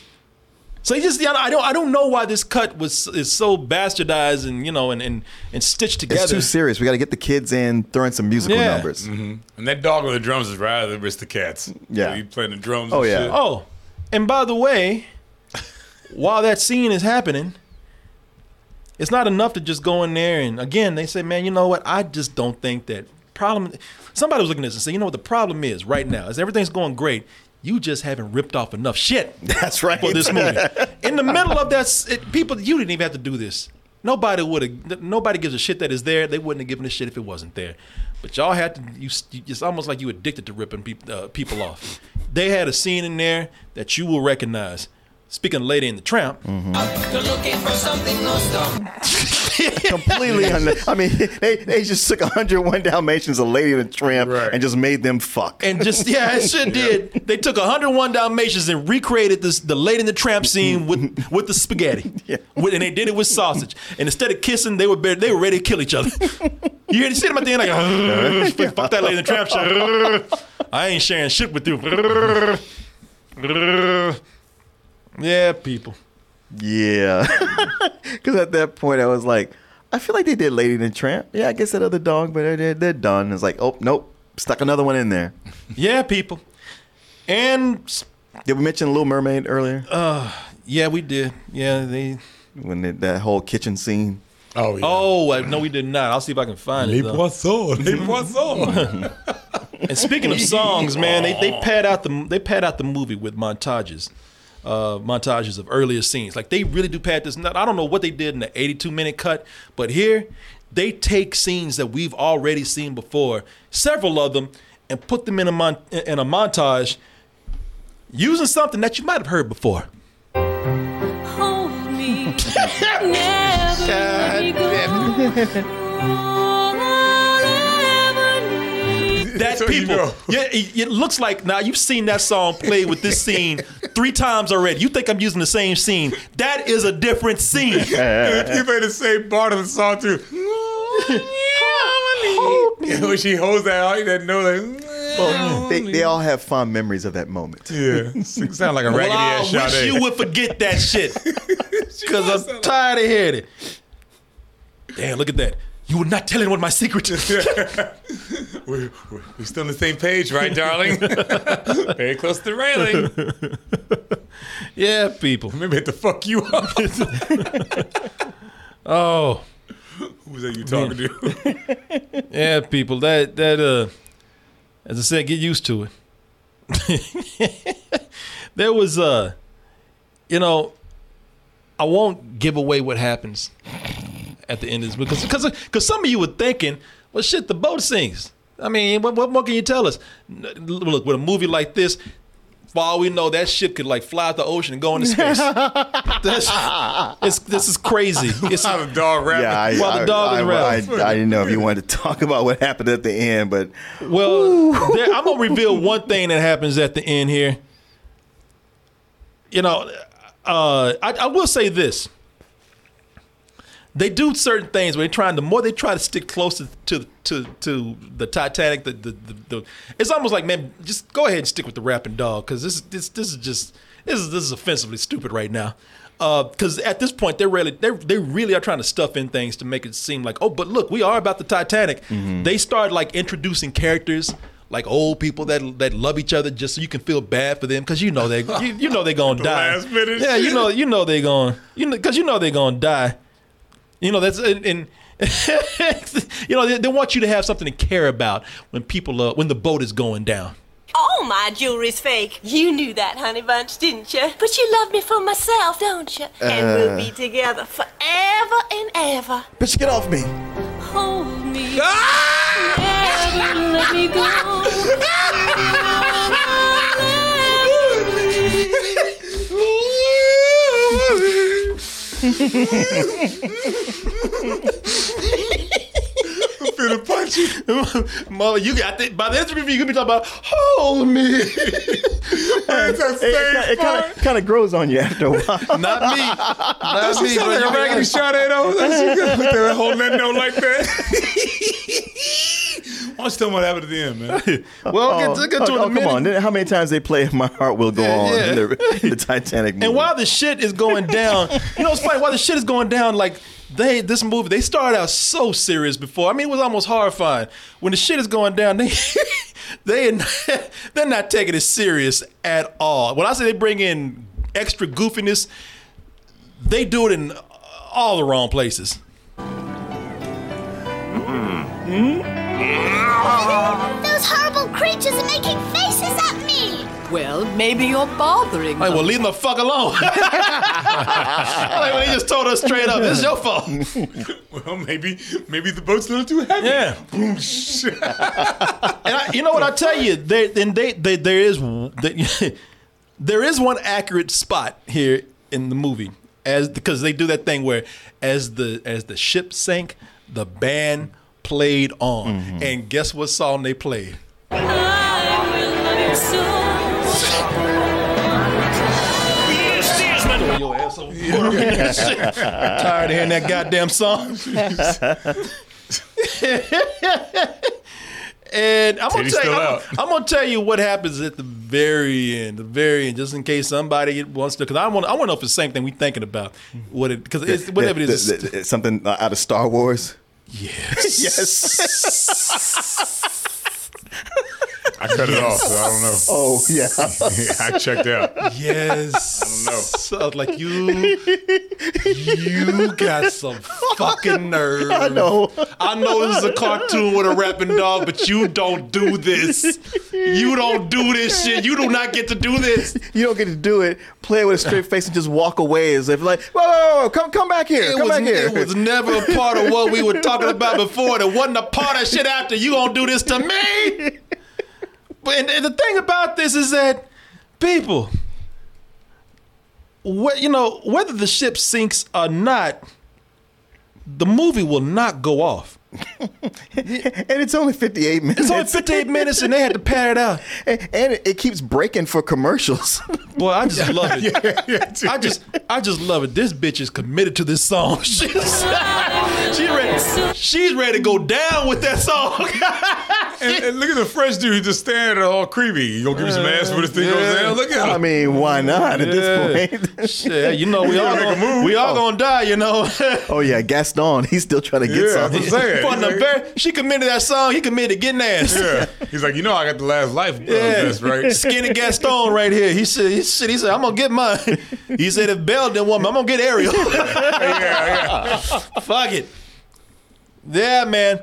So I don't know why this cut is so bastardized and, you know, and stitched together. It's too serious. We got to get the kids in, throwing some musical numbers. Mm-hmm. And that dog on the drums is rather than Aristocats. Yeah, so he playing the drums. Oh, and shit. Oh, and by the way, while that scene is happening, it's not enough to just go in there and again they say, man, you know what? I just don't think that problem. Somebody was looking at this and say, you know what the problem is right now is everything's going great. You just haven't ripped off enough shit. That's right. For this movie. In the middle of that, people, you didn't even have to do this. Nobody gives a shit that is there. They wouldn't have given a shit if it wasn't there. But y'all had to, it's almost like you addicted to ripping people off. They had a scene in there that you will recognize. Speaking of Lady and the Tramp. Mm-hmm. They're looking for something lost. Completely. They just took 101 Dalmatians, a Lady and the Tramp, right, and just made them fuck. And just, yeah, it sure did. They took 101 Dalmatians and recreated the Lady and the Tramp scene with the spaghetti. Yeah. And they did it with sausage. And instead of kissing, they were ready to kill each other. You hear the shit about the end, like, fuck that Lady and the Tramp shit. I ain't sharing shit with you. Yeah, people. Yeah. Because at that point, I was like, I feel like they did Lady and the Tramp. Yeah, I guess that other dog, but they're done. It's like, oh, nope. Stuck another one in there. Yeah, people. And did we mention Little Mermaid earlier? Yeah, we did. Yeah, they that whole kitchen scene. Oh, yeah. Oh, no, we did not. I'll see if I can find it. Les Poissons. And speaking of songs, man, they pad out the movie with montages. Montages of earlier scenes. Like, they really do pad this. I don't know what they did in the 82-minute cut, but here they take scenes that we've already seen before, several of them, and put them in a montage using something that you might have heard before. Hold me, never let me go. That so people, you know. Yeah, it looks like now you've seen that song played with this scene 3 times already. You think I'm using the same scene? That is a different scene. You play the same part of the song too. When she holds that out, that note. Like, well, they all have fond memories of that moment. Yeah, it sounds like a raggedy ass shot. I wish you would forget that shit, because I'm tired of hearing it. Damn, look at that. You were not telling what my secret is. We're still on the same page, right, darling? Very close to the railing. Yeah, people. Maybe I have to fuck you up. Oh. Who's that you talking to? Yeah, people. That as I said, get used to it. There was I won't give away what happens at the end of this, because some of you were thinking, well, shit, the boat sinks. I mean, what more can you tell us? Look, with a movie like this, for all we know, that ship could like fly out the ocean and go into space. This is crazy. It's how the dog rapping. Yeah, while the dog is rapping. I didn't know if you wanted to talk about what happened at the end, but I'm gonna reveal one thing that happens at the end here. I will say this. They do certain things where they try to stick closer to the Titanic. The it's almost like, man, just go ahead and stick with the rapping dog, because this is offensively stupid right now. Because at this point they really are trying to stuff in things to make it seem like, oh, but look, we are about the Titanic. Mm-hmm. They start like introducing characters. Like old people that love each other, just so you can feel bad for them, because you know they're gonna die. Last minute. Yeah, they're gonna die. You know, that's and they want you to have something to care about when people when the boat is going down. Oh, my jewelry's fake. You knew that, honey bunch, didn't you? But you love me for myself, don't you? And we'll be together forever and ever. Bitch, get off me. Hold me. Ah! Never let me go. I feel the punch. Molly, you got that. By the end of the review, you're going to be talking about, hold me. It kind of grows on you after a while. Not me. That's me. Sound like a raggedy shot at all. They're holding that note like that. Why don't you tell me what happened at the end, man? Well, we'll get to it in a minute. Come on. How many times they play My Heart Will Go On in the Titanic movie? And while the shit is going down, you know it's funny, while the shit is going down, like, this movie, they started out so serious before. I mean, it was almost horrifying. When the shit is going down, they're not taking it serious at all. When I say they bring in extra goofiness, they do it in all the wrong places. Those horrible creatures are making faces at me. Well, maybe you're bothering them. Well, leave them the fuck alone. They just told us straight up, it's your fault. Well, maybe the boat's a little too heavy. Yeah. Boom. And you know what, I tell you, there is one accurate spot here in the movie, because they do that thing where as the ship sank, the band played on, and guess what song they played? I will love you so. Your asshole. I'm tired of hearing that goddamn song. And I'm gonna tell you what happens at the very end. Just in case somebody wants to, because I want to know if it's the same thing we're thinking about. It's something out of Star Wars. Yes. I cut it off, so I don't know. Oh, yeah. I checked out. Yes. I don't know. I was like, you got some fucking nerve. I know. I know this is a cartoon with a rapping dog, but you don't do this. You don't do this shit. You do not get to do this. You don't get to do it. Play it with a straight face and just walk away as if like, whoa, come back here. Come back here. It was never a part of what we were talking about before. It wasn't a part of shit after. You gonna do this to me? But the thing about this is that people, whether the ship sinks or not, the movie will not go off. And it's only 58 minutes. It's only 58 minutes, and they had to pad it out. And it keeps breaking for commercials. Boy, I just love it. Yeah, I just love it. This bitch is committed to this song. She's ready to go down with that song. and look at the French dude who just standing all creepy. You gonna give me some ass for this thing goes down? Look at him. I mean, why not at this point? Shit, we all gonna die, you know. Oh yeah, Gaston, he's still trying to get something. She committed that song. He committed getting ass. Yeah, he's like, I got the last life. This, right? Skinny Gaston right here. He said, I'm gonna get mine. He said, if Belle didn't want me, I'm gonna get Ariel. Yeah. Fuck it. Yeah, man.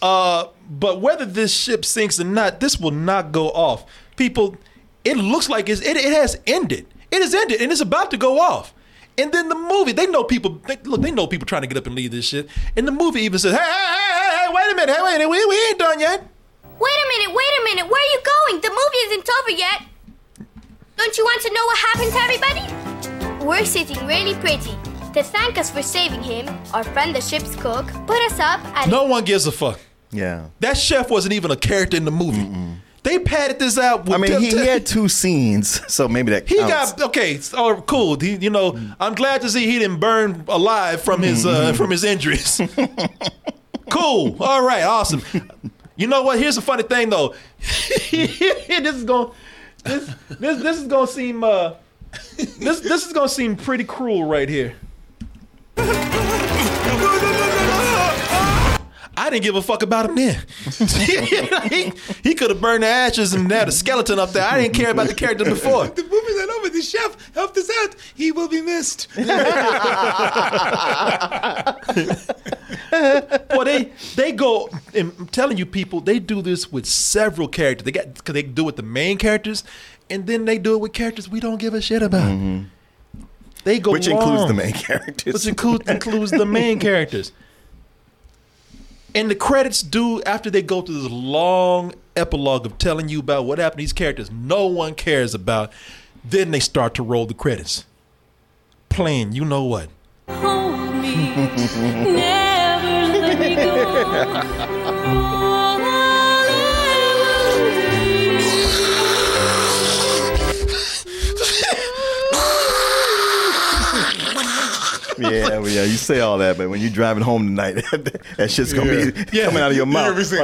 But whether this ship sinks or not, this will not go off. People, it looks like it has ended. It has ended, and it's about to go off. And then the movie, they know people trying to get up and leave this shit. And the movie even says, hey, wait a minute, we ain't done yet. Wait a minute, where are you going? The movie isn't over yet. Don't you want to know what happened to everybody? We're sitting really pretty. To thank us for saving him, our friend the ship's cook put us up at... No one gives a fuck. Yeah. That chef wasn't even a character in the movie. Mm-mm. They padded this out. With he had two scenes, so maybe that counts. Cool. I'm glad to see he didn't burn alive from his injuries. Cool. All right. Awesome. You know what? Here's the funny thing, though. This is gonna seem pretty cruel right here. I didn't give a fuck about him then. He could have burned the ashes and had a skeleton up there. I didn't care about the character before. The movie's not over. The chef helped us out. He will be missed. Boy, they go, and I'm telling you people, they do this with several characters. They do it with the main characters, and then they do it with characters we don't give a shit about. Mm-hmm. They go includes the main characters. Which includes the main characters. And the credits do after they go through this long epilogue of telling you about what happened to these characters no one cares about. Then they start to roll the credits. Playing, you know what? Hold me, never let me go. Yeah. You say all that, but when you're driving home tonight, that shit's gonna be coming out of your mouth. Yeah,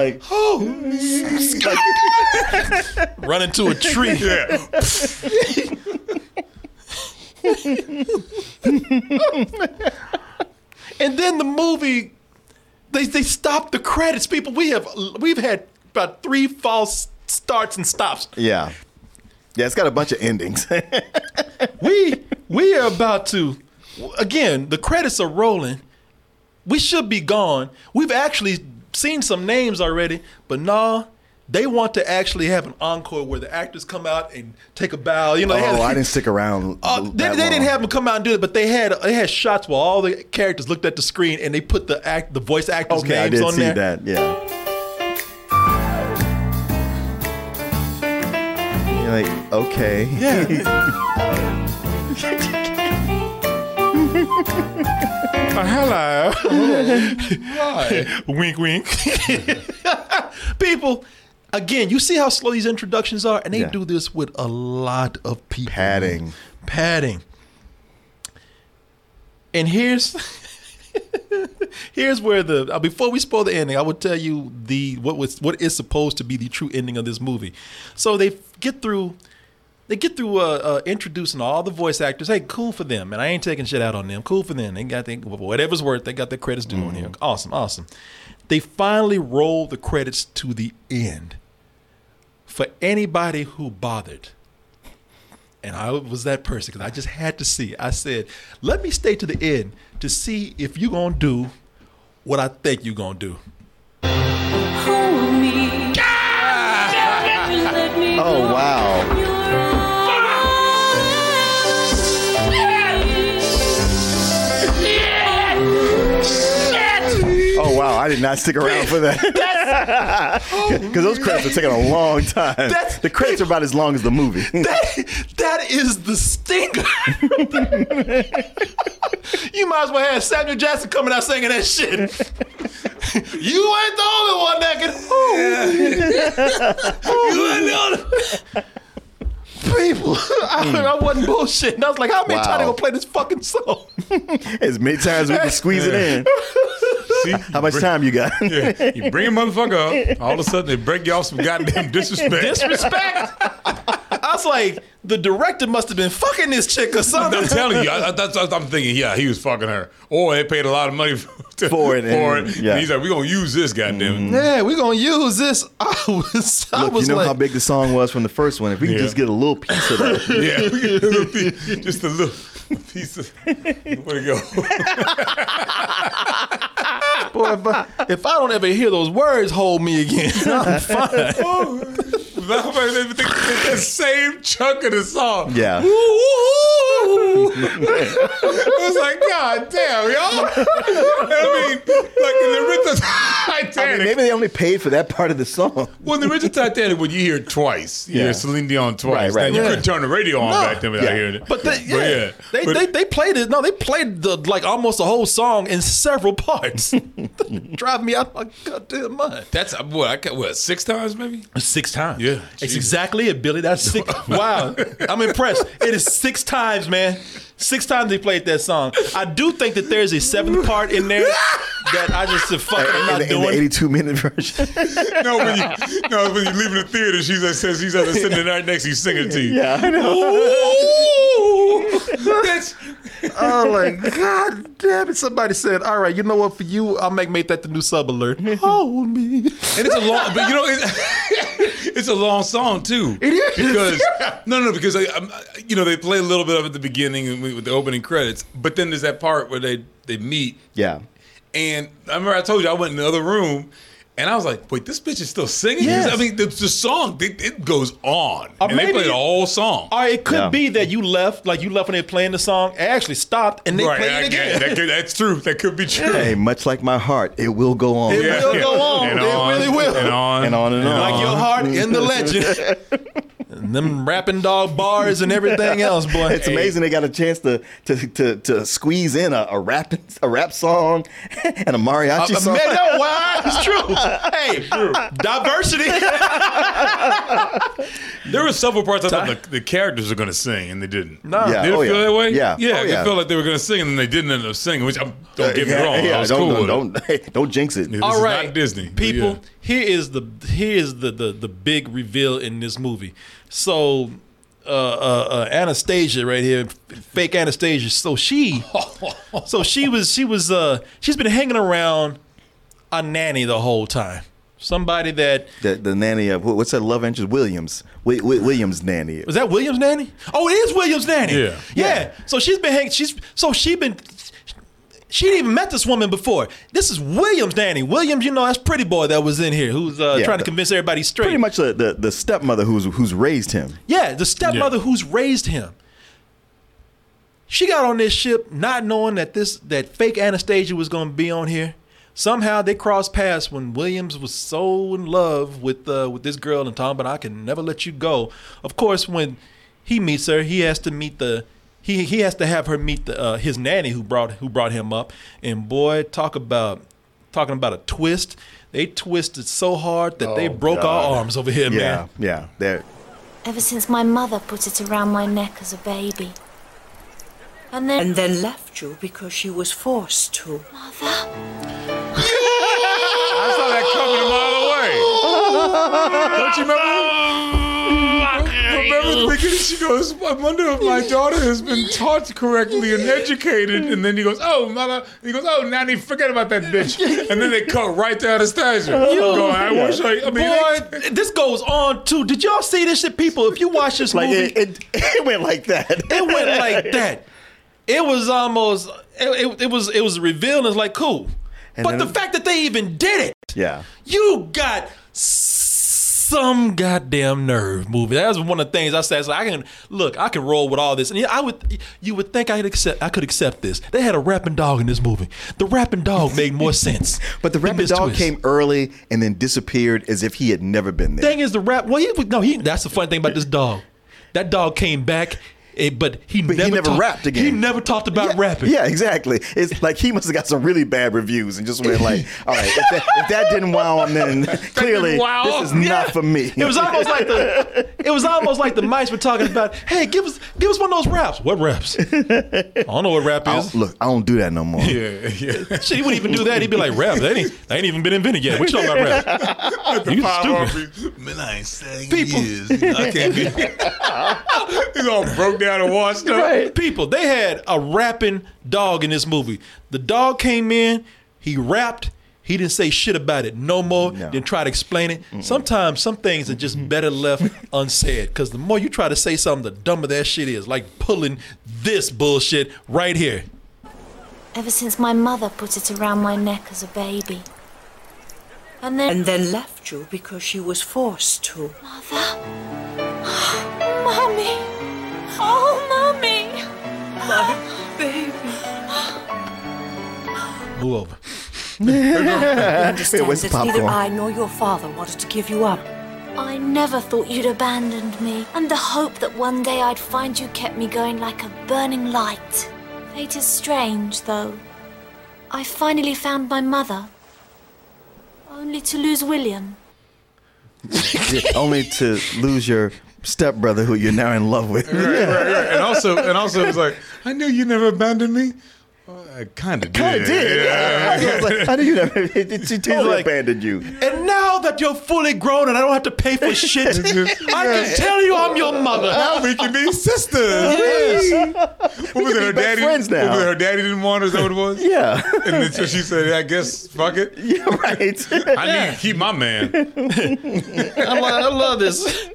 like, run into a tree. Yeah. And then the movie, they stop the credits. People, we've had about 3 false starts and stops. Yeah. Yeah, it's got a bunch of endings. We are about to. Again, the credits are rolling. We should be gone. We've actually seen some names already, but no, they want to actually have an encore where the actors come out and take a bow. I didn't stick around. They didn't have them come out and do it, but they had shots where all the characters looked at the screen and they put the voice actors' names on there. Okay, I did see that. Yeah. You're like, okay. Yeah. Hello. Hi. Wink, wink. People, again, you see how slow these introductions are? And they do this with a lot of people. Padding. And here's where before we spoil the ending, I will tell you what is supposed to be the true ending of this movie. So They get through introducing all the voice actors. Hey, cool for them. And I ain't taking shit out on them. Cool for them. They got whatever's worth, they got their credits due on here. Awesome. They finally roll the credits to the end. for anybody who bothered. And I was that person because I just had to see. I said, let me stay to the end to see if you're going to do what I think you're going to do. Hold me. Ah! Let me oh, go. Wow. Oh, wow. I did not stick around for that. Because those credits are taking a long time. The credits are about as long as the movie. That is the stinger. You might as well have Samuel Jackson coming out singing that shit. You ain't the only one that can. You ain't the only people. I wasn't bullshitting. I was like, how many times are they going to play this fucking song? As many times we can squeeze it in. See, how much time you got? Yeah, you bring a motherfucker up, all of a sudden they break you off some goddamn disrespect. I was like, the director must have been fucking this chick or something. I'm telling you, I'm thinking, yeah, he was fucking her. Or they paid a lot of money for it. Yeah. And he's like, we're going to use this, goddamn. Yeah, we're going to use this. Look, you know like, how big the song was from the first one? If we can just get a little piece of that. Yeah, we get a little piece, just a little piece of, where'd it go? Boy, but if I don't ever hear those words, hold me again, I'm fine. That same chunk of the song. Yeah. I was like, God damn, y'all. I mean, like in the original Titanic. I mean, maybe they only paid for that part of the song. Well, in the original Titanic, when you hear it twice, you hear Celine Dion twice. Right, You couldn't turn the radio on back then without hearing it. But they played it. No, they played like almost the whole song in several parts. Drive me out my goddamn mind. That's what 6 times maybe? 6 times. Yeah. It's exactly it, Billy. That's 6. Wow. I'm impressed. It is 6 times, man. 6 times they played that song. I do think that there's a 7th part in there that I just said, fuck, I'm not doing. In the 82-minute version. when you leave the theater, she says he's sitting right next, he's singing to you. Yeah, I know. Oh, my God damn it. Somebody said, all right, you know what, for you, I'll make that the new sub alert. Hold me. And it's a long, but you know, it's a long song, too. It is. Because, because, you know, they play a little bit of it at the beginning and with the opening credits, but then there's that part where they meet. Yeah. And I remember I told you, I went in the other room, and I was like, wait, this bitch is still singing? Yes. I mean, the song, it goes on. And they played the whole song. Or it could be that you left when they were playing the song, actually stopped, and they played it again. That's true. That could be true. Hey, much like my heart, it will go on. It will go on. It really will. And on and on. And on. Like your heart in the legend. And them rapping dog bars and everything else, boy. It's amazing they got a chance to squeeze in a rap song and a mariachi song. Man, no, why? It's true. Hey, it's true. Diversity. There were several parts I thought the characters were going to sing and they didn't. No. Yeah. Did it feel that way? Yeah. Yeah, it felt like they were going to sing and they didn't end up singing, which don't get me wrong. Yeah, I was cool. Don't jinx it. All right. Not Disney. People, here is the big reveal in this movie. So, Anastasia right here, fake Anastasia. So she's been hanging around a nanny the whole time. Somebody that the nanny of what's that love interest? Williams. Williams' nanny. Was that Williams' nanny? Oh, it is Williams' nanny. Yeah. So she's been hanging. She didn't even met this woman before. This is Williams' nanny. Williams, you know, that's pretty boy that was in here who's trying to convince everybody straight. Pretty much the stepmother who's raised him. Yeah, the stepmother who's raised him. She got on this ship not knowing that that fake Anastasia was going to be on here. Somehow they crossed paths when Williams was so in love with this girl and Tom, but I can never let you go. Of course, when he meets her, he has to meet the. He has to have her meet his nanny who brought him up, and boy, talking about a twist. They twisted so hard that they broke our arms over here, man. Yeah, there. Ever since my mother put it around my neck as a baby, and then left you because she was forced to. Mother, I saw that coming a mile away. Don't you remember? Remember thinking, she goes, I wonder if my daughter has been taught correctly and educated. And then he goes, oh, mother. He goes, oh, Nanny, forget about that bitch. And then they cut right to Anastasia. I won't show you. I mean, boy, this goes on too. Did y'all see this shit, people? If you watch this movie, it went like that. It went like that. It was almost. It was revealed. It's like cool, and but the fact that they even did it. Yeah, you got some goddamn nerve, movie. That was one of the things I said. So I can roll with all this, and you would think I could accept this. They had a rapping dog in this movie. The rapping dog made more sense, but the rapping dog came early and then disappeared as if he had never been there. Thing is, that's the funny thing about this dog. That dog came back. But he never rapped again. He never talked about rapping. Yeah, exactly. It's like he must have got some really bad reviews and just went like, all right, if that didn't wow him, then clearly this is not for me. It was almost like the mice were talking about, hey, give us one of those raps. What raps? I don't know what rap is. I don't do that no more. Yeah. Shit, he wouldn't even do that. He'd be like, rap, that ain't even been invented yet. What you talking about rap? You stupid. Man, I ain't saying years. I can't be. He's all broke down. Right. People, they had a rapping dog in this movie. The dog came in, he rapped, he didn't say shit about it no more, didn't try to explain it. Mm-mm. Sometimes some things are just better left unsaid, because the more you try to say something, the dumber that shit is. Like pulling this bullshit right here. Ever since my mother put it around my neck as a baby. And then left you because she was forced to. Mother. Mommy. Oh, Mommy! My baby. Move over. I understand that neither I nor your father wanted to give you up. I never thought you'd abandoned me, and the hope that one day I'd find you kept me going like a burning light. Fate is strange, though. I finally found my mother, only to lose William. Only to lose your stepbrother who you're now in love with. Right. And also it was like, I knew you never abandoned me. Well, I kind of did. Yeah. I was like, I knew you never abandoned you. And now that you're fully grown and I don't have to pay for shit, I can tell you I'm your mother. Now we can be sisters. Yes. What was it, her daddy? Friends now. What was it, her daddy didn't want her, is that what it was? Yeah. And then so she said, I guess, fuck it. Yeah, right. I need to keep my man. I'm like, I love this.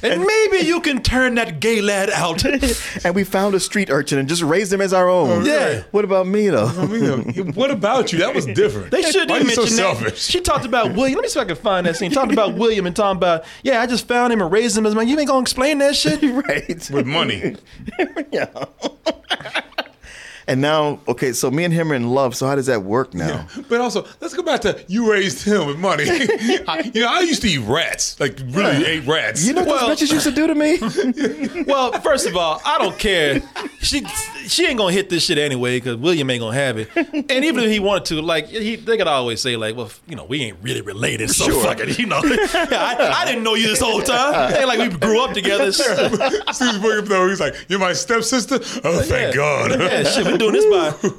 And maybe you can turn that gay lad out. And we found a street urchin and just raised him as our own. Yeah. What about me, though? What about you? That was different. They should have mentioned that. She talked about William. Let me see if I can find that scene. Talked about William and talking about, I just found him and raised him as man. You ain't going to explain that shit? Right. With money. Yeah. And now, okay, so me and him are in love, so how does that work now? Yeah. But also, let's go back to you raised him with money. I used to eat rats, like really ate rats. You know what those bitches used to do to me? Well, first of all, I don't care. She ain't going to hit this shit anyway because William ain't going to have it. And even if he wanted to, like, they could always say, like, well, we ain't really related, so sure. Fuck it, I didn't know you this whole time. It ain't like we grew up together. Steve's bringing up though, he's like, you're my stepsister? Oh, thank God. Yeah, shit,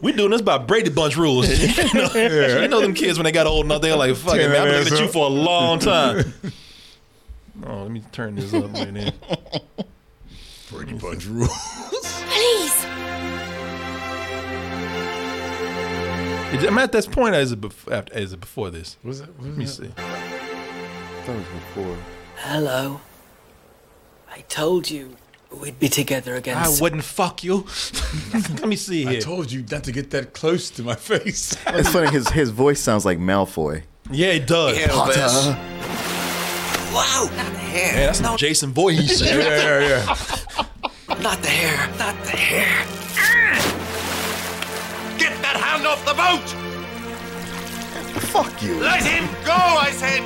we doing this by Brady Bunch rules. You know them kids when they got old enough, they're like, fuck it, man, I've been looking at you for a long time. Oh, let me turn this up right now. Brady Bunch rules. Please. I'm at this point, is it before this? What was let me see. I thought it was before. Hello. I told you we'd be together again. I wouldn't fuck you. Let me see here. I told you not to get that close to my face. It's funny, his voice sounds like Malfoy. Yeah, it does. Yeah, Potter. Wow, not the hair. Man, that's Jason voice. Yeah. Not the hair. Get that hand off the boat! Fuck you. Let him go, I said!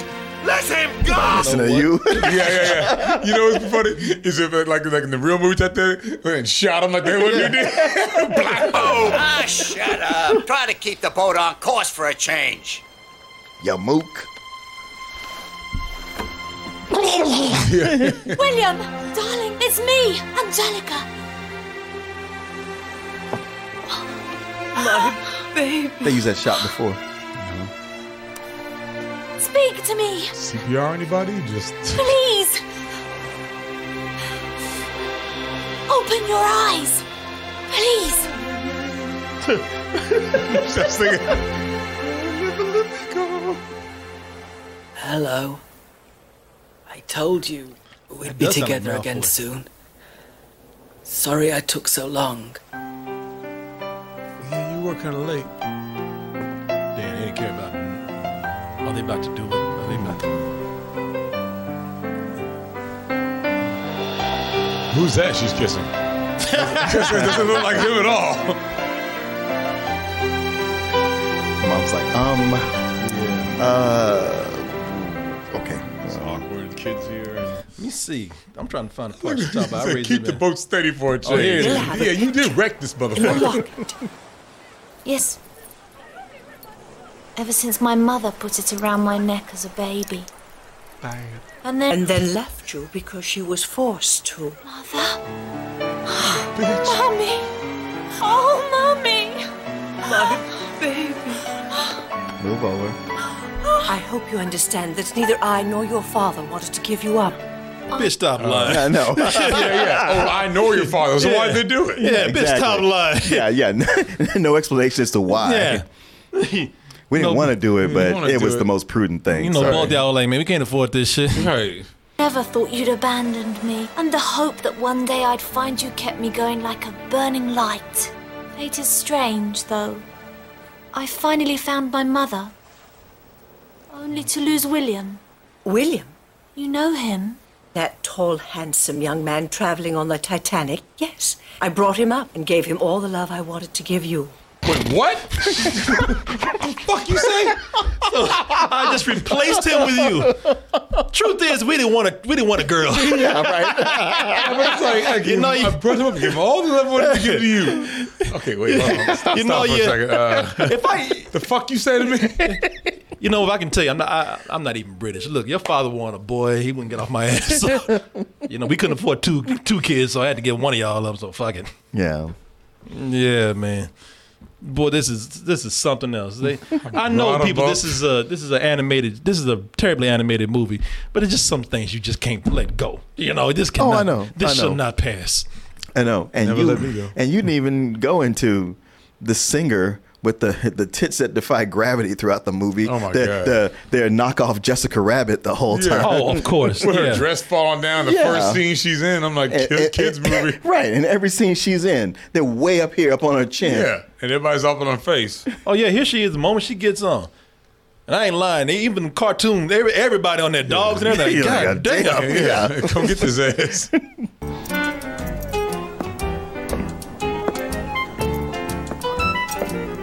Let him go! Listen to you. Yeah. You know what's funny? Is if like in the real movies out there, and shot him like they wouldn't do that. Black boat. Ah, shut up. Try to keep the boat on course for a change. You mook. William, darling, it's me, Angelica. My baby. They used that shot before. Speak to me. CPR anybody? Just please. Open your eyes, please. Just singing. Hello. I told you we'd be together again soon. Sorry I took so long. Yeah, you were kind of late. Dan, they didn't care about it. Are they about to do it? Are they about to... Who's that she's kissing? It doesn't look like him at all. Mom's like, okay. It's awkward. Kids here. Let me see. I'm trying to find a part to talk about. Like, keep the boat steady for a change. Oh, yeah, you did wreck this motherfucker. Yes. Ever since my mother put it around my neck as a baby. Bang. And then left you because she was forced to. Mother? Bitch. Mommy! Oh, Mommy! My baby. Move over. I hope you understand that neither I nor your father wanted to give you up. Bitch, stop lying. I know. Oh, I know your father, so why'd they do it? Yeah, exactly. Bitch, stop lying. No explanation as to why. Yeah. We didn't want to do it, but it was the most prudent thing. You know, bald y'all like, man, we can't afford this shit. Right. Never thought you'd abandoned me, and the hope that one day I'd find you kept me going like a burning light. Fate is strange, though. I finally found my mother, only to lose William. William? You know him? That tall, handsome young man traveling on the Titanic? Yes. I brought him up and gave him all the love I wanted to give you. Wait, what? The fuck you say? So I just replaced him with you. Truth is, we didn't want a girl. Yeah, right. But it's like, I brought him up, give him all the love I wanted to give to you. Okay, wait, hold on. Stop for a second. The fuck you say to me? You know, if I can tell you, I'm not even British. Look, your father wanted a boy. He wouldn't get off my ass. So, you know, we couldn't afford two kids, so I had to get one of y'all up. So fuck it. Yeah. Yeah, man. Boy, this is something else. I know, people. This is a terribly animated movie, but it's just some things you just can't let go. You know, this cannot. Oh, I know. This shall not pass. I know, and never let me go. And you didn't even go into the singer with the tits that defy gravity throughout the movie. Oh my God! Their knockoff Jessica Rabbit the whole time. Oh, of course. With her dress falling down, the first scene she's in, I'm like, kids movie. Right, and every scene she's in, they're way up here, up on her chin. Yeah. And everybody's up on her face. Oh, yeah, here she is the moment she gets on. And I ain't lying. They even cartoons, everybody on their dogs and everything. Like, God damn. Yeah. Come get this ass.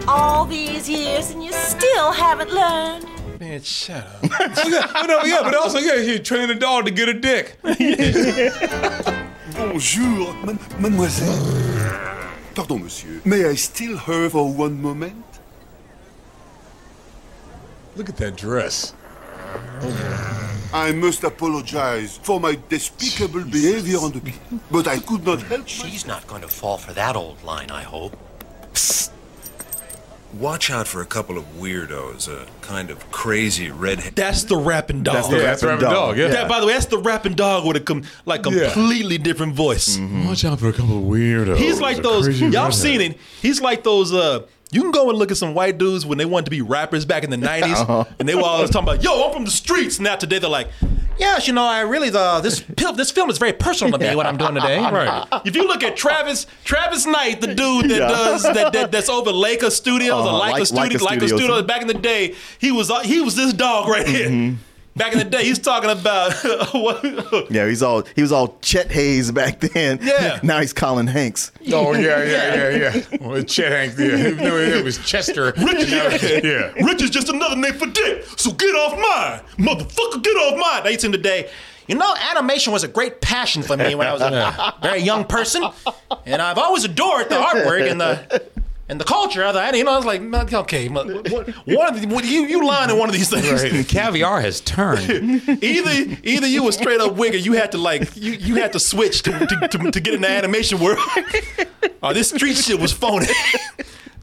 All these years and you still haven't learned. Man, shut up. but also, you're training a dog to get a dick. Bonjour, mademoiselle. Pardon, monsieur. May I still her for one moment? Look at that dress. I must apologize for my despicable behavior on the beach, but I could not help. She's not going to fall for that old line, I hope. Psst. Watch out for a couple of weirdos, a kind of crazy redhead. That's the rapping dog. That's the rapping dog. Yeah. That, by the way, that's the rapping dog with a completely different voice. Mm-hmm. Watch out for a couple of weirdos. He's like those. Y'all seen it? He's like those. You can go and look at some white dudes when they wanted to be rappers back in the '90s, and they were always talking about, "Yo, I'm from the streets." Now today they're like, "Yes, you know, I really this film is very personal to me. What I'm doing today." Right. If you look at Travis Knight, the dude that does that's over Leica Studios or Leica Studios. Back in the day, he was this dog right here. Mm-hmm. Back in the day, he's talking about. He was all Chet Hayes back then. Yeah. Now he's Colin Hanks. Oh yeah. Well, Chet Hanks. Yeah. It was Chester. Rich is just another name for dick. So get off mine, motherfucker. Get off mine. They in the day. You know, animation was a great passion for me when I was a very young person, and I've always adored the artwork and the culture, I was like, okay, what you lying in one of these things. Right. Caviar has turned. either you were straight up wig, or you had to you had to switch to get in the animation world. Oh, this street shit was phony.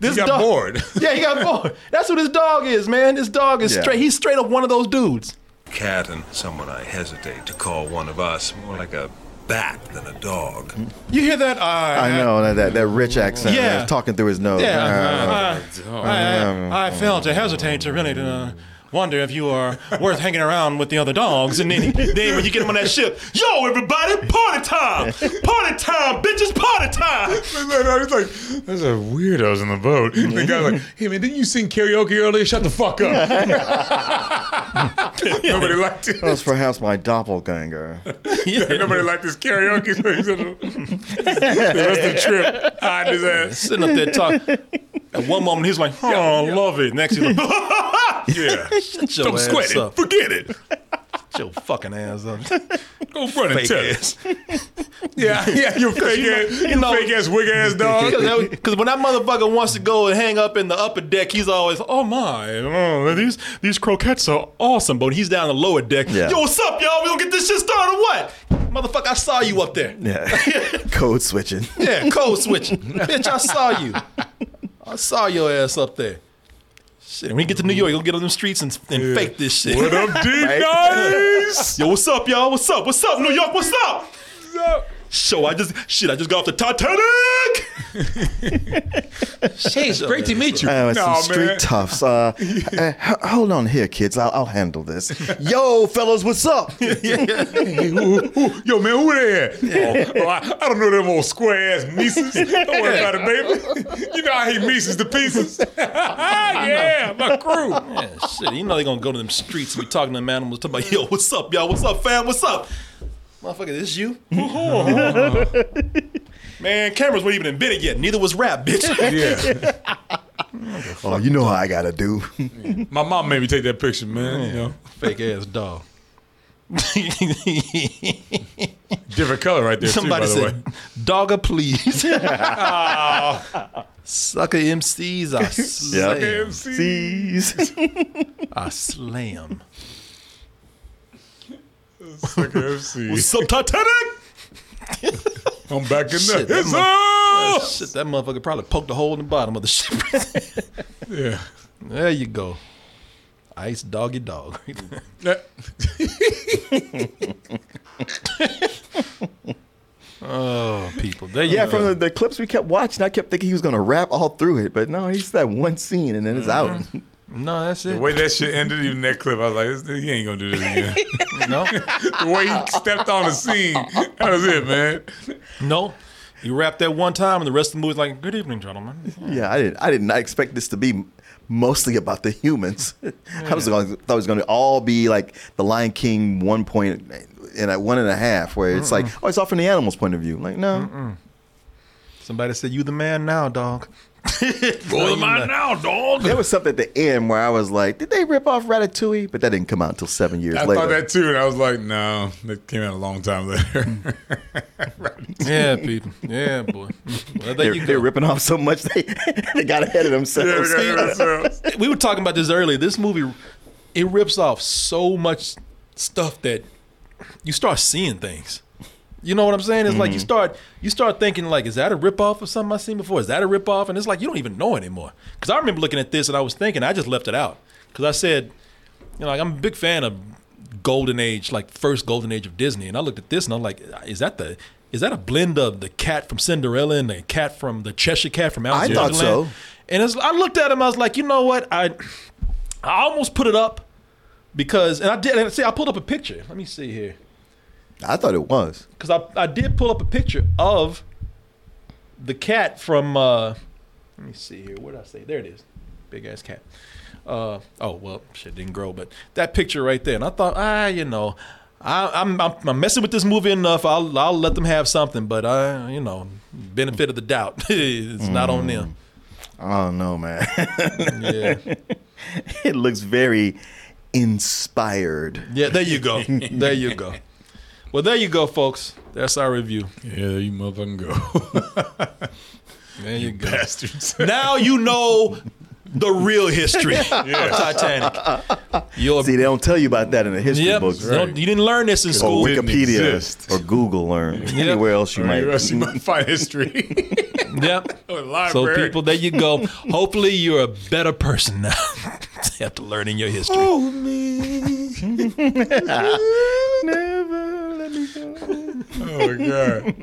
He got bored. Yeah, he got bored. That's who this dog is, man. This dog is straight. He's straight up one of those dudes. Cat and someone I hesitate to call one of us, more like a back than a dog. You hear that? I know, that rich accent. Yeah. Talking through his nose. Yeah. I fail to hesitate to really wonder if you are worth hanging around with the other dogs. And then when you get them on that ship, yo, everybody, party time! Party time, bitches, party time! I was like, there's a weirdos in the boat. And the guy's like, hey, man, didn't you sing karaoke earlier? Shut the fuck up. Nobody liked it. That was perhaps my doppelganger. Nobody liked this karaoke. The rest of the trip, I just sitting up there talking. At one moment, he's like, oh, I love it. Next, he's like, yeah. Don't sweat it. Forget it. Shut your fucking ass up. Go front and tell us. Yeah, you fake ass, wig ass dog. Because when that motherfucker wants to go and hang up in the upper deck, he's always, these croquettes are awesome. But he's down the lower deck. Yeah. Yo, what's up, y'all? We gonna get this shit started or what? Motherfucker, I saw you up there. Yeah. Code switching. Yeah, code switching. Bitch, I saw you. I saw your ass up there. Shit, when you get to New York, you'll get on them streets and fake this shit. What up, D-Nice? Yo, what's up, y'all? What's up? What's up, New York? What's up? What's up? So I just got off the Titanic. She's great to meet you. Street toughs. Hold on here, kids. I'll handle this. Yo, fellas, what's up? Yo, man, who there? I don't know them old square ass Mises. Don't worry about it, baby. You know I hate Mises to pieces. Yeah, my crew. Yeah, shit. You know they gonna go to them streets and be talking to them animals. Talking about, yo, what's up, y'all? What's up, fam? What's up? Motherfucker, this you? Man, cameras weren't even invented yet. Neither was rap, bitch. Yeah. Oh, you know how I gotta do. My mom made me take that picture, man. You know, fake ass dog. Different color right there. Somebody too, by the way. Dogger, please. Sucker MCs, I slam. Sucker MCs. I slam. What's up, Titanic? I'm back in there. Shit, that motherfucker probably poked a hole in the bottom of the ship. Yeah. There you go. Ice doggy dog. Oh, people. From the clips we kept watching, I kept thinking he was going to rap all through it. But no, he's that one scene and then it's out. No, that's it. The way that shit ended, even that clip, I was like, he ain't gonna do this again. No. The way he stepped on the scene, that was it, man. No. You rapped that one time, and the rest of the movie's like, good evening, gentlemen. Yeah, I did not expect this to be mostly about the humans. Yeah. I thought it was going to all be like the Lion King 1 point and at 1.5, where it's like, oh, it's all from the animal's point of view. I'm like, no. Somebody said, you the man now, dog. Roll them out now, dog. There was something at the end where I was like, did they rip off Ratatouille? But that didn't come out until 7 years later. I thought that too, and I was like, no, that came out a long time later. Yeah, people. Yeah, boy. Well, they're ripping off so much they got ahead of themselves. Yeah, we were talking about this earlier. This movie, it rips off so much stuff that you start seeing things. You know what I'm saying? It's like you start thinking like, is that a ripoff of something I've seen before? Is that a ripoff? And it's like you don't even know anymore. Because I remember looking at this and I was thinking, I just left it out. Because I said, you know, like, I'm a big fan of Golden Age, like first Golden Age of Disney. And I looked at this and I'm like, is that a blend of the cat from Cinderella and the cat from the Cheshire Cat from Alice in Wonderland? I thought so. And I looked at him, I was like, you know what? I almost put it up because, and I did. And see, I pulled up a picture. Let me see here. I thought it was. Because I did pull up a picture of the cat from, let me see here. What did I say? There it is. Big ass cat. Shit didn't grow. But that picture right there. And I thought, I'm messing with this movie enough. I'll let them have something. But, benefit of the doubt. It's not on them. I don't know, man. Yeah. It looks very inspired. Yeah, there you go. There you go. Well, there you go, folks. That's our review. Yeah, you motherfucking go. There you go. Bastards. Now you know the real history of Titanic. See, they don't tell you about that in the history books. Right. You didn't learn this in school. Or Wikipedia or Google learned. Anywhere else you might find history. Yep. So, people, there you go. Hopefully, you're a better person now after learning your history. Oh, me. Never. Oh, my God.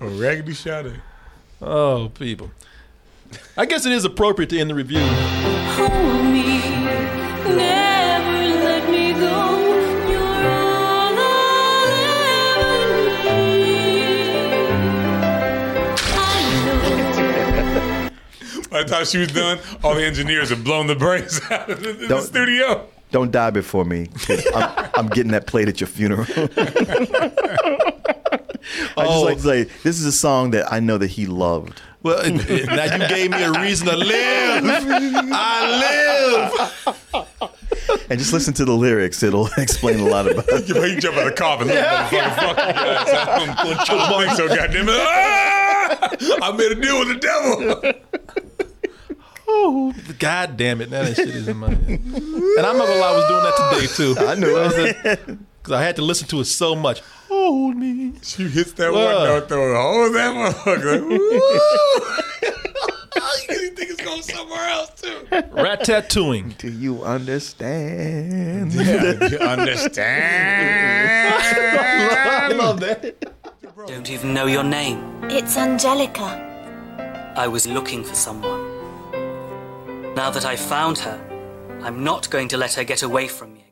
A raggedy shouting. Oh, people. I guess it is appropriate to end the review. Hold me, never let me go. You're all I ever need. I know. By the time she was done, all the engineers had blown the brains out of the studio. Don't die before me. I'm getting that played at your funeral. I just like to say, this is a song that I know that he loved. Well, now you gave me a reason to live. I live. And just listen to the lyrics. It'll explain a lot about it. You jump out of the car and I'm so goddamn it. I made a deal with the devil. Oh, God damn it. Now that shit is in my head. And I'm not gonna lie, I was doing that today, too. I knew it. Because I had to listen to it so much. Hold me. She hits that one note, though. Hold that motherfucker. You think it's going somewhere else, too. Ratatouille. Do you understand? Yeah, do you understand? I love that. Don't even know your name. It's Angelica. I was looking for someone. Now that I've found her, I'm not going to let her get away from me.